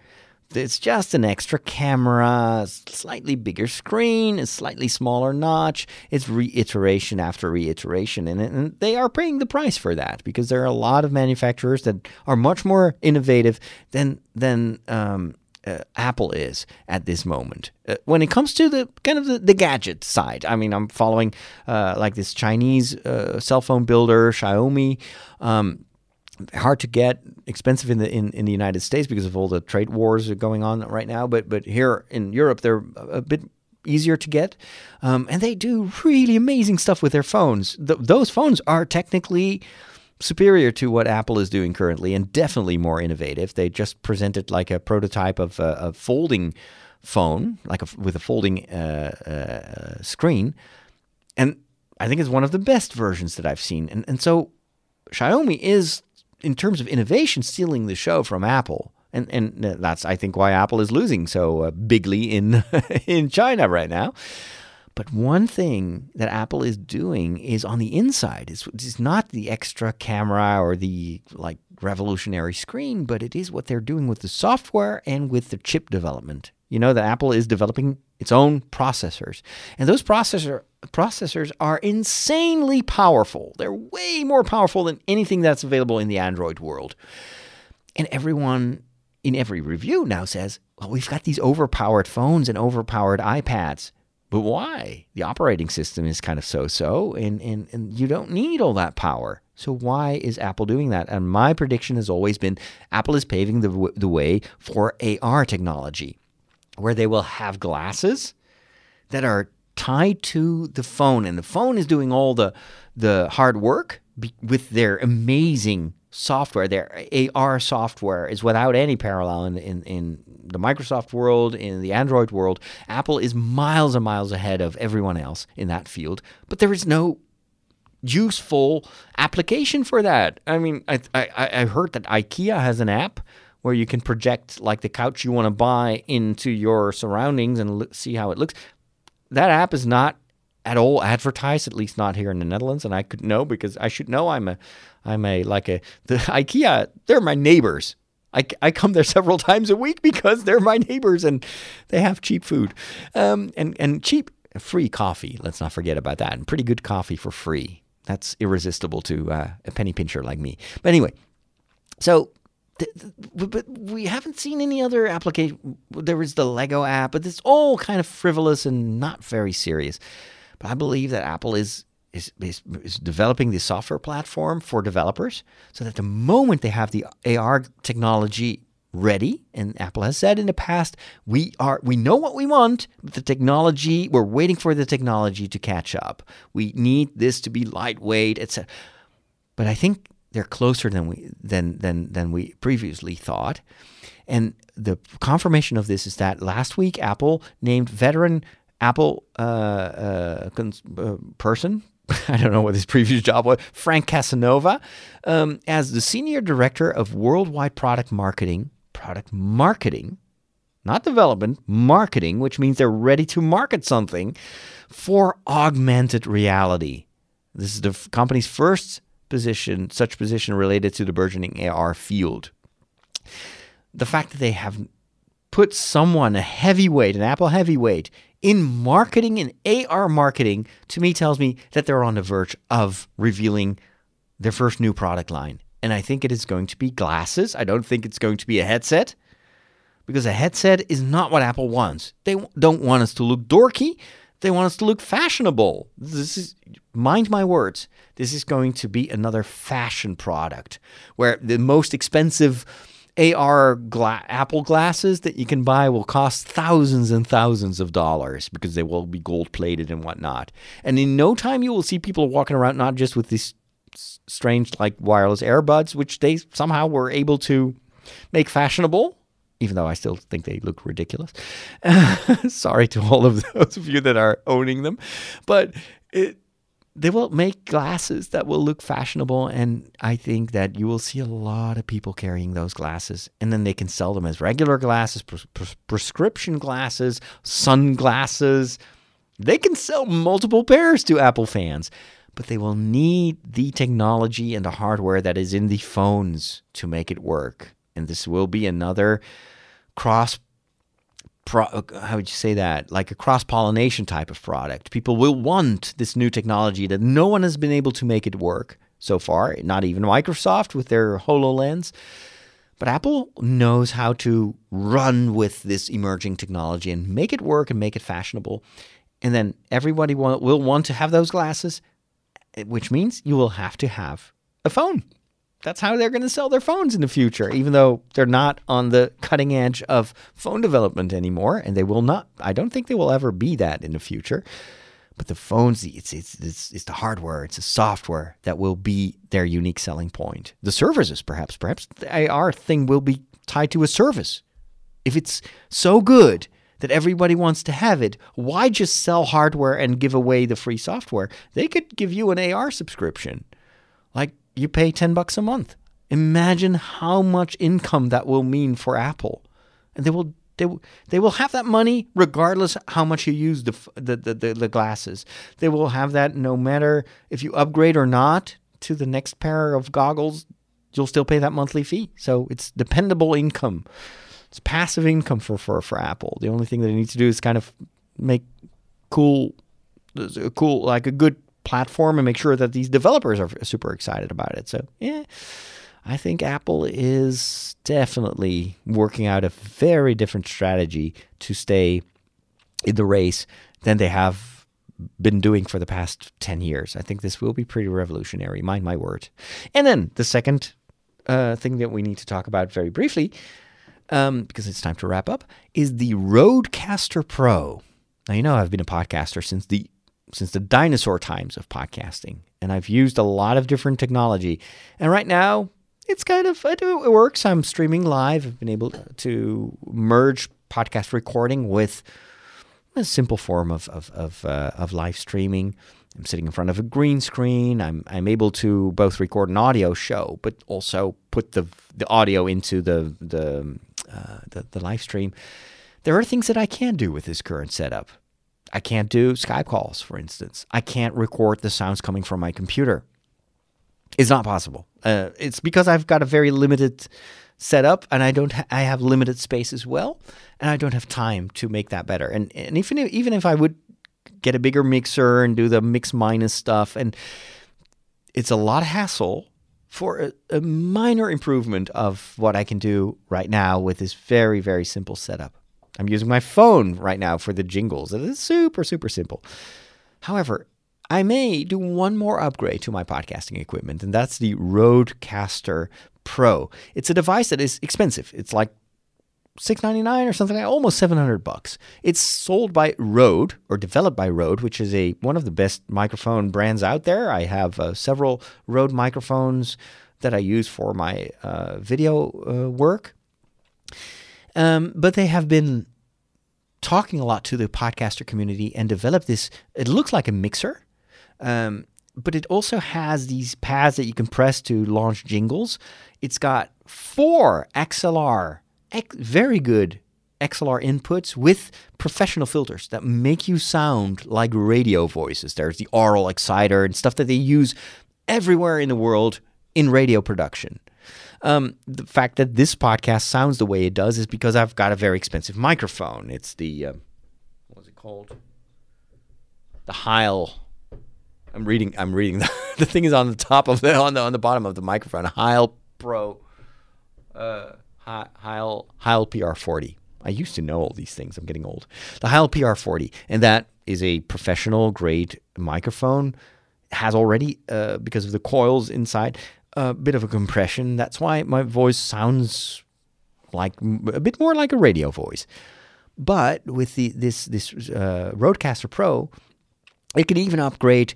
It's just an extra camera, slightly bigger screen, a slightly smaller notch. It's reiteration after reiteration, and, and they are paying the price for that because there are a lot of manufacturers that are much more innovative than than um, uh, Apple is at this moment. Uh, when it comes to the kind of the, the gadget side, I mean, I'm following uh, like this Chinese uh, cell phone builder, Xiaomi. Um, Hard to get, expensive in the in, in the United States because of all the trade wars that are going on right now. But but here in Europe, they're a bit easier to get, um, and they do really amazing stuff with their phones. Th- those phones are technically superior to what Apple is doing currently, and definitely more innovative. They just presented like a prototype of a, a folding phone, like a, with a folding uh, uh, screen, and I think it's one of the best versions that I've seen. And and so Xiaomi is, in terms of innovation, stealing the show from Apple. And and that's, I think, why Apple is losing so uh, bigly in in China right now. But one thing that Apple is doing is on the inside. It's, it's not the extra camera or the like revolutionary screen, but it is what they're doing with the software and with the chip development. You know that Apple is developing its own processors. And those processor processors are insanely powerful. They're way more powerful than anything that's available in the Android world. And everyone in every review now says, well, we've got these overpowered phones and overpowered iPads. But why? The operating system is kind of so-so, and, and, and you don't need all that power. So why is Apple doing that? And my prediction has always been Apple is paving the, w- the way for A R technology, where they will have glasses that are tied to the phone. And the phone is doing all the, the hard work be- with their amazing software. Their A R software is without any parallel in, in, in the Microsoft world, in the Android world. Apple is miles and miles ahead of everyone else in that field. But there is no useful application for that. I mean, I I, I heard that IKEA has an app where you can project like the couch you want to buy into your surroundings and look, see how it looks. That app is not at all advertised, at least not here in the Netherlands, and I could know because I should know. I'm a, I'm a like a the IKEA. They're my neighbors. I, I come there several times a week because they're my neighbors and they have cheap food, um, and and cheap free coffee. Let's not forget about that, and pretty good coffee for free. That's irresistible to uh, a penny pincher like me. But anyway, so. But we haven't seen any other application. There was the Lego app, but it's all kind of frivolous and not very serious. But I believe that Apple is, is, is, is developing the software platform for developers so that the moment they have the A R technology ready, and Apple has said in the past, we are we know what we want, but the technology, we're waiting for the technology to catch up. We need this to be lightweight, et cetera. But I think they're closer than we than than than we previously thought, and the confirmation of this is that last week Apple named veteran Apple uh, uh, cons- uh, person, I don't know what his previous job was, Frank Casanova, um, as the senior director of worldwide product marketing. Product marketing, not development, marketing, which means they're ready to market something for augmented reality. This is the f- company's first. Position, such position related to the burgeoning A R field. The fact that they have put someone, a heavyweight, an Apple heavyweight, in marketing and A R marketing, to me tells me that they're on the verge of revealing their first new product line. And I think it is going to be glasses. I don't think it's going to be a headset, because a headset is not what Apple wants. They don't want us to look dorky. They want us to look fashionable. This is, mind my words, this is going to be another fashion product where the most expensive A R gla- Apple glasses that you can buy will cost thousands and thousands of dollars because they will be gold-plated and whatnot. And in no time, you will see people walking around not just with these strange like wireless earbuds, which they somehow were able to make fashionable, even though I still think they look ridiculous. Sorry to all of those of you that are owning them. But it, they will make glasses that will look fashionable, and I think that you will see a lot of people carrying those glasses, and then they can sell them as regular glasses, pres- pres- prescription glasses, sunglasses. They can sell multiple pairs to Apple fans, but they will need the technology and the hardware that is in the phones to make it work. And this will be another cross, pro, how would you say that? Like a cross-pollination type of product. People will want this new technology that no one has been able to make it work so far. Not even Microsoft with their HoloLens. But Apple knows how to run with this emerging technology and make it work and make it fashionable. And then everybody will, will want to have those glasses, which means you will have to have a phone. That's how they're going to sell their phones in the future, even though they're not on the cutting edge of phone development anymore, and they will not. I don't think they will ever be that in the future. But the phones, it's it's it's, it's the hardware, it's the software that will be their unique selling point. The services, perhaps, perhaps the A R thing will be tied to a service. If it's so good that everybody wants to have it, why just sell hardware and give away the free software? They could give you an A R subscription, like. You pay ten bucks a month. Imagine how much income that will mean for Apple. And they will They they will have that money regardless how much you use the the, the the the glasses. They will have that no matter if you upgrade or not to the next pair of goggles. You'll still pay that monthly fee. So it's dependable income. It's passive income for for, for Apple. The only thing that it needs to do is kind of make cool, cool like a good platform and make sure that these developers are super excited about it. So yeah. I think Apple is definitely working out a very different strategy to stay in the race than they have been doing for the past ten years. I think this will be pretty revolutionary, mind my word. And then the second uh, thing that we need to talk about very briefly, um, because it's time to wrap up, is the Rodecaster Pro. Now, you know I've been a podcaster since the since the dinosaur times of podcasting, and I've used a lot of different technology. And right now, it's kind of, it works. I'm streaming live. I've been able to merge podcast recording with a simple form of of of, uh, of live streaming. I'm sitting in front of a green screen. I'm I'm able to both record an audio show, but also put the the audio into the the uh, the, the live stream. There are things that I can do with this current setup. I can't do Skype calls, for instance. I can't record the sounds coming from my computer. It's not possible. Uh, it's because I've got a very limited setup, and I don't. Ha- I have limited space as well, and I don't have time to make that better. And and even if, even if I would get a bigger mixer and do the mix minus stuff, and it's a lot of hassle for a, a minor improvement of what I can do right now with this very very simple setup. I'm using my phone right now for the jingles. It is super super simple. However, I may do one more upgrade to my podcasting equipment, and that's the Rodecaster Pro. It's a device that is expensive. It's like six ninety-nine or something, like almost seven hundred bucks. It's sold by Rode, or developed by Rode, which is a one of the best microphone brands out there. I have uh, several Rode microphones that I use for my uh, video uh, work. Um, but they have been talking a lot to the podcaster community and developed this. It looks like a mixer. Um, but it also has these pads that you can press to launch jingles. It's got four X L R, ex- very good X L R inputs with professional filters that make you sound like radio voices. There's the aural exciter and stuff that they use everywhere in the world in radio production. Um, the fact that this podcast sounds the way it does is because I've got a very expensive microphone. It's the, um, what was it called? The Heil. I'm reading. I'm reading. The, the thing is on the top of the on the on the bottom of the microphone. Heil Pro, uh, Heil Heil P R forty. I used to know all these things. I'm getting old. The Heil P R forty, and that is a professional grade microphone. It has already uh, because of the coils inside a bit of a compression. That's why my voice sounds like a bit more like a radio voice. But with the this this uh, Rodecaster Pro, it can even upgrade.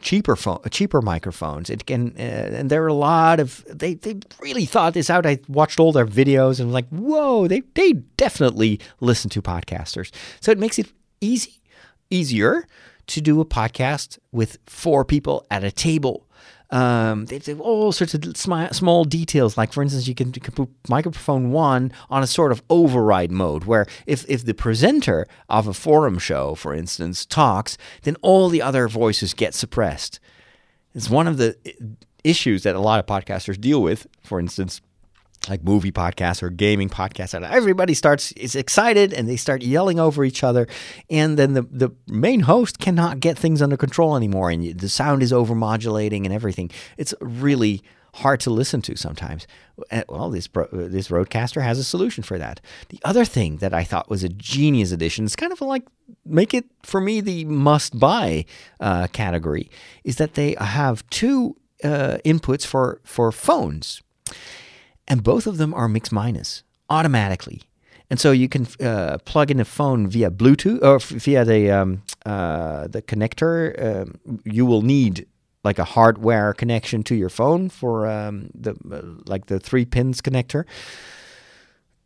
Cheaper phone, cheaper microphones. It can, uh, and there are a lot of they. They really thought this out. I watched all their videos and was like, whoa, they they definitely listen to podcasters. So it makes it easy, easier to do a podcast with four people at a table. Um, they, they have all sorts of smi- small details. Like for instance, you can, you can put microphone one on a sort of override mode where if, if the presenter of a forum show, for instance, talks, then all the other voices get suppressed. It's one of the issues that a lot of podcasters deal with, for instance, like movie podcasts or gaming podcasts. And everybody starts is excited and they start yelling over each other. And then the, the main host cannot get things under control anymore. And you, the sound is overmodulating and everything. It's really hard to listen to sometimes. And, well, this this Rodecaster has a solution for that. The other thing that I thought was a genius addition, it's kind of like make it, for me, the must-buy uh, category, is that they have two uh, inputs for, for phones. And both of them are mix minus automatically, and so you can uh, plug in a phone via Bluetooth or f- via the um, uh, the connector. Um, you will need like a hardware connection to your phone for um, the uh, like the three pins connector.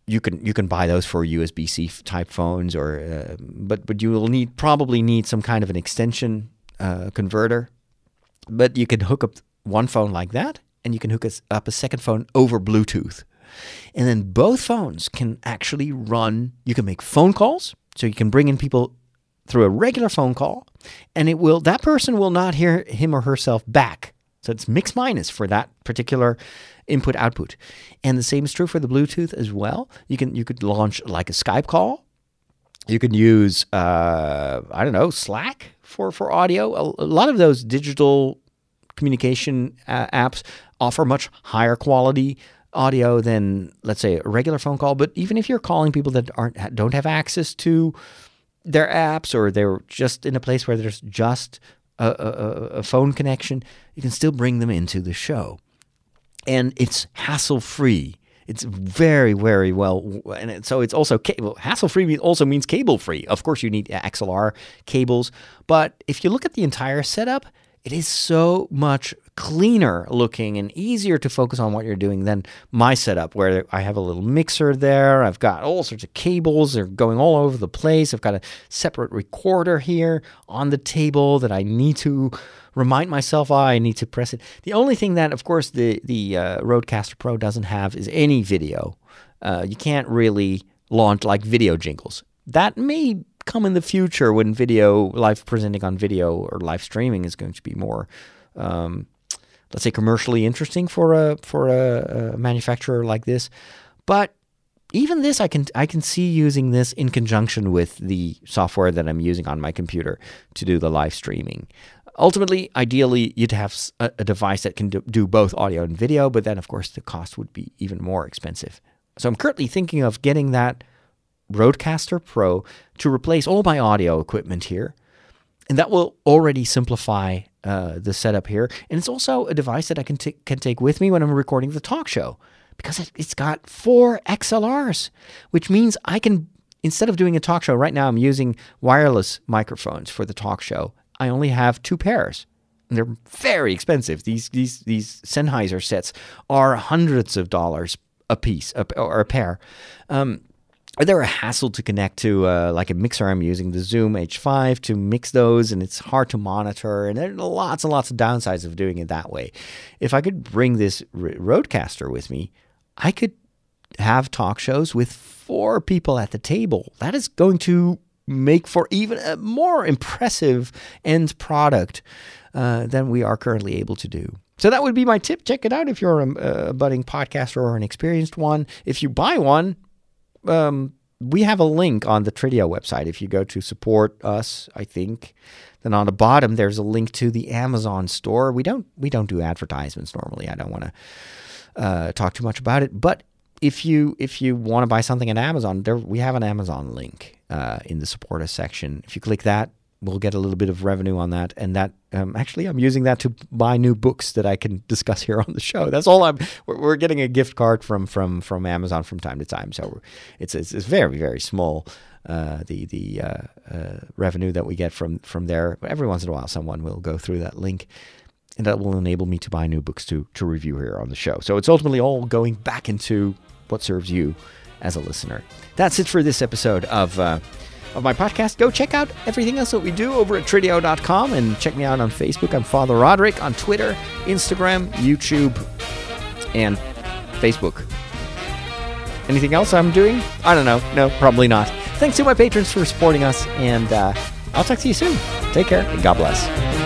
You can you can buy those for U S B C type phones, or uh, but but you will need probably need some kind of an extension uh, converter. But you can hook up one phone like that. And you can hook up a second phone over Bluetooth. And then both phones can actually run, you can make phone calls, so you can bring in people through a regular phone call, and it will, that person will not hear him or herself back. So it's mixed minus for that particular input output. And the same is true for the Bluetooth as well. You can, you could launch like a Skype call. You can use, uh, I don't know, Slack for, for audio. A, a lot of those digital communication uh, apps offer much higher quality audio than, let's say, a regular phone call. But even if you're calling people that aren't don't have access to their apps, or they're just in a place where there's just a, a, a phone connection, you can still bring them into the show. And it's hassle-free. It's very, very well, and so it's also cable. Hassle-free also means cable-free. Of course, you need X L R cables, but if you look at the entire setup, it is so much cleaner looking and easier to focus on what you're doing than my setup, where I have a little mixer there. I've got all sorts of cables. They're going all over the place. I've got a separate recorder here on the table that I need to remind myself, oh, I need to press it. The only thing that, of course, the, the uh, Rodecaster Pro doesn't have is any video. Uh, you can't really launch like video jingles. That may come in the future when video, live presenting on video or live streaming is going to be more, um, let's say, commercially interesting for a for a, a manufacturer like this. But even this, I can I can see using this in conjunction with the software that I'm using on my computer to do the live streaming. Ultimately, ideally, you'd have a, a device that can do, do both audio and video, but then, of course, the cost would be even more expensive. So I'm currently thinking of getting that Rodecaster Pro to replace all my audio equipment here, and that will already simplify uh, the setup here. And it's also a device that I can, t- can take with me when I'm recording the talk show, because it, it's got four X L Rs, which means I can, instead of doing a talk show, right now I'm using wireless microphones for the talk show. I only have two pairs, and they're very expensive. These these these Sennheiser sets are hundreds of dollars a piece, a, or a pair. Um, They're a hassle to connect to, uh, like a mixer. I'm using the Zoom H five to mix those, and it's hard to monitor, and there are lots and lots of downsides of doing it that way. If I could bring this Rodecaster with me, I could have talk shows with four people at the table. That is going to make for even a more impressive end product uh, than we are currently able to do. So that would be my tip. Check it out if you're a, a budding podcaster or an experienced one. If you buy one, Um, we have a link on the Tridio website. If you go to support us, I think, then on the bottom there's a link to the Amazon store. We don't we don't do advertisements normally. I don't want to uh, talk too much about it. But if you if you want to buy something on Amazon, there we have an Amazon link uh, in the support us section. If you click that, we'll get a little bit of revenue on that. And that um, actually, I'm using that to buy new books that I can discuss here on the show. That's all I'm. We're, we're getting a gift card from from from Amazon from time to time, so we're, it's, it's it's very very small uh, the the uh, uh, revenue that we get from from there. But every once in a while, someone will go through that link, and that will enable me to buy new books to to review here on the show. So it's ultimately all going back into what serves you as a listener. That's it for this episode of. Uh, of my podcast. Go check out everything else that we do over at Tridio dot com, and check me out on Facebook. I'm Father Roderick on Twitter, Instagram, YouTube, and Facebook. Anything else I'm doing? I don't know. No, probably not. Thanks to my patrons for supporting us, and uh, I'll talk to you soon. Take care, and God bless.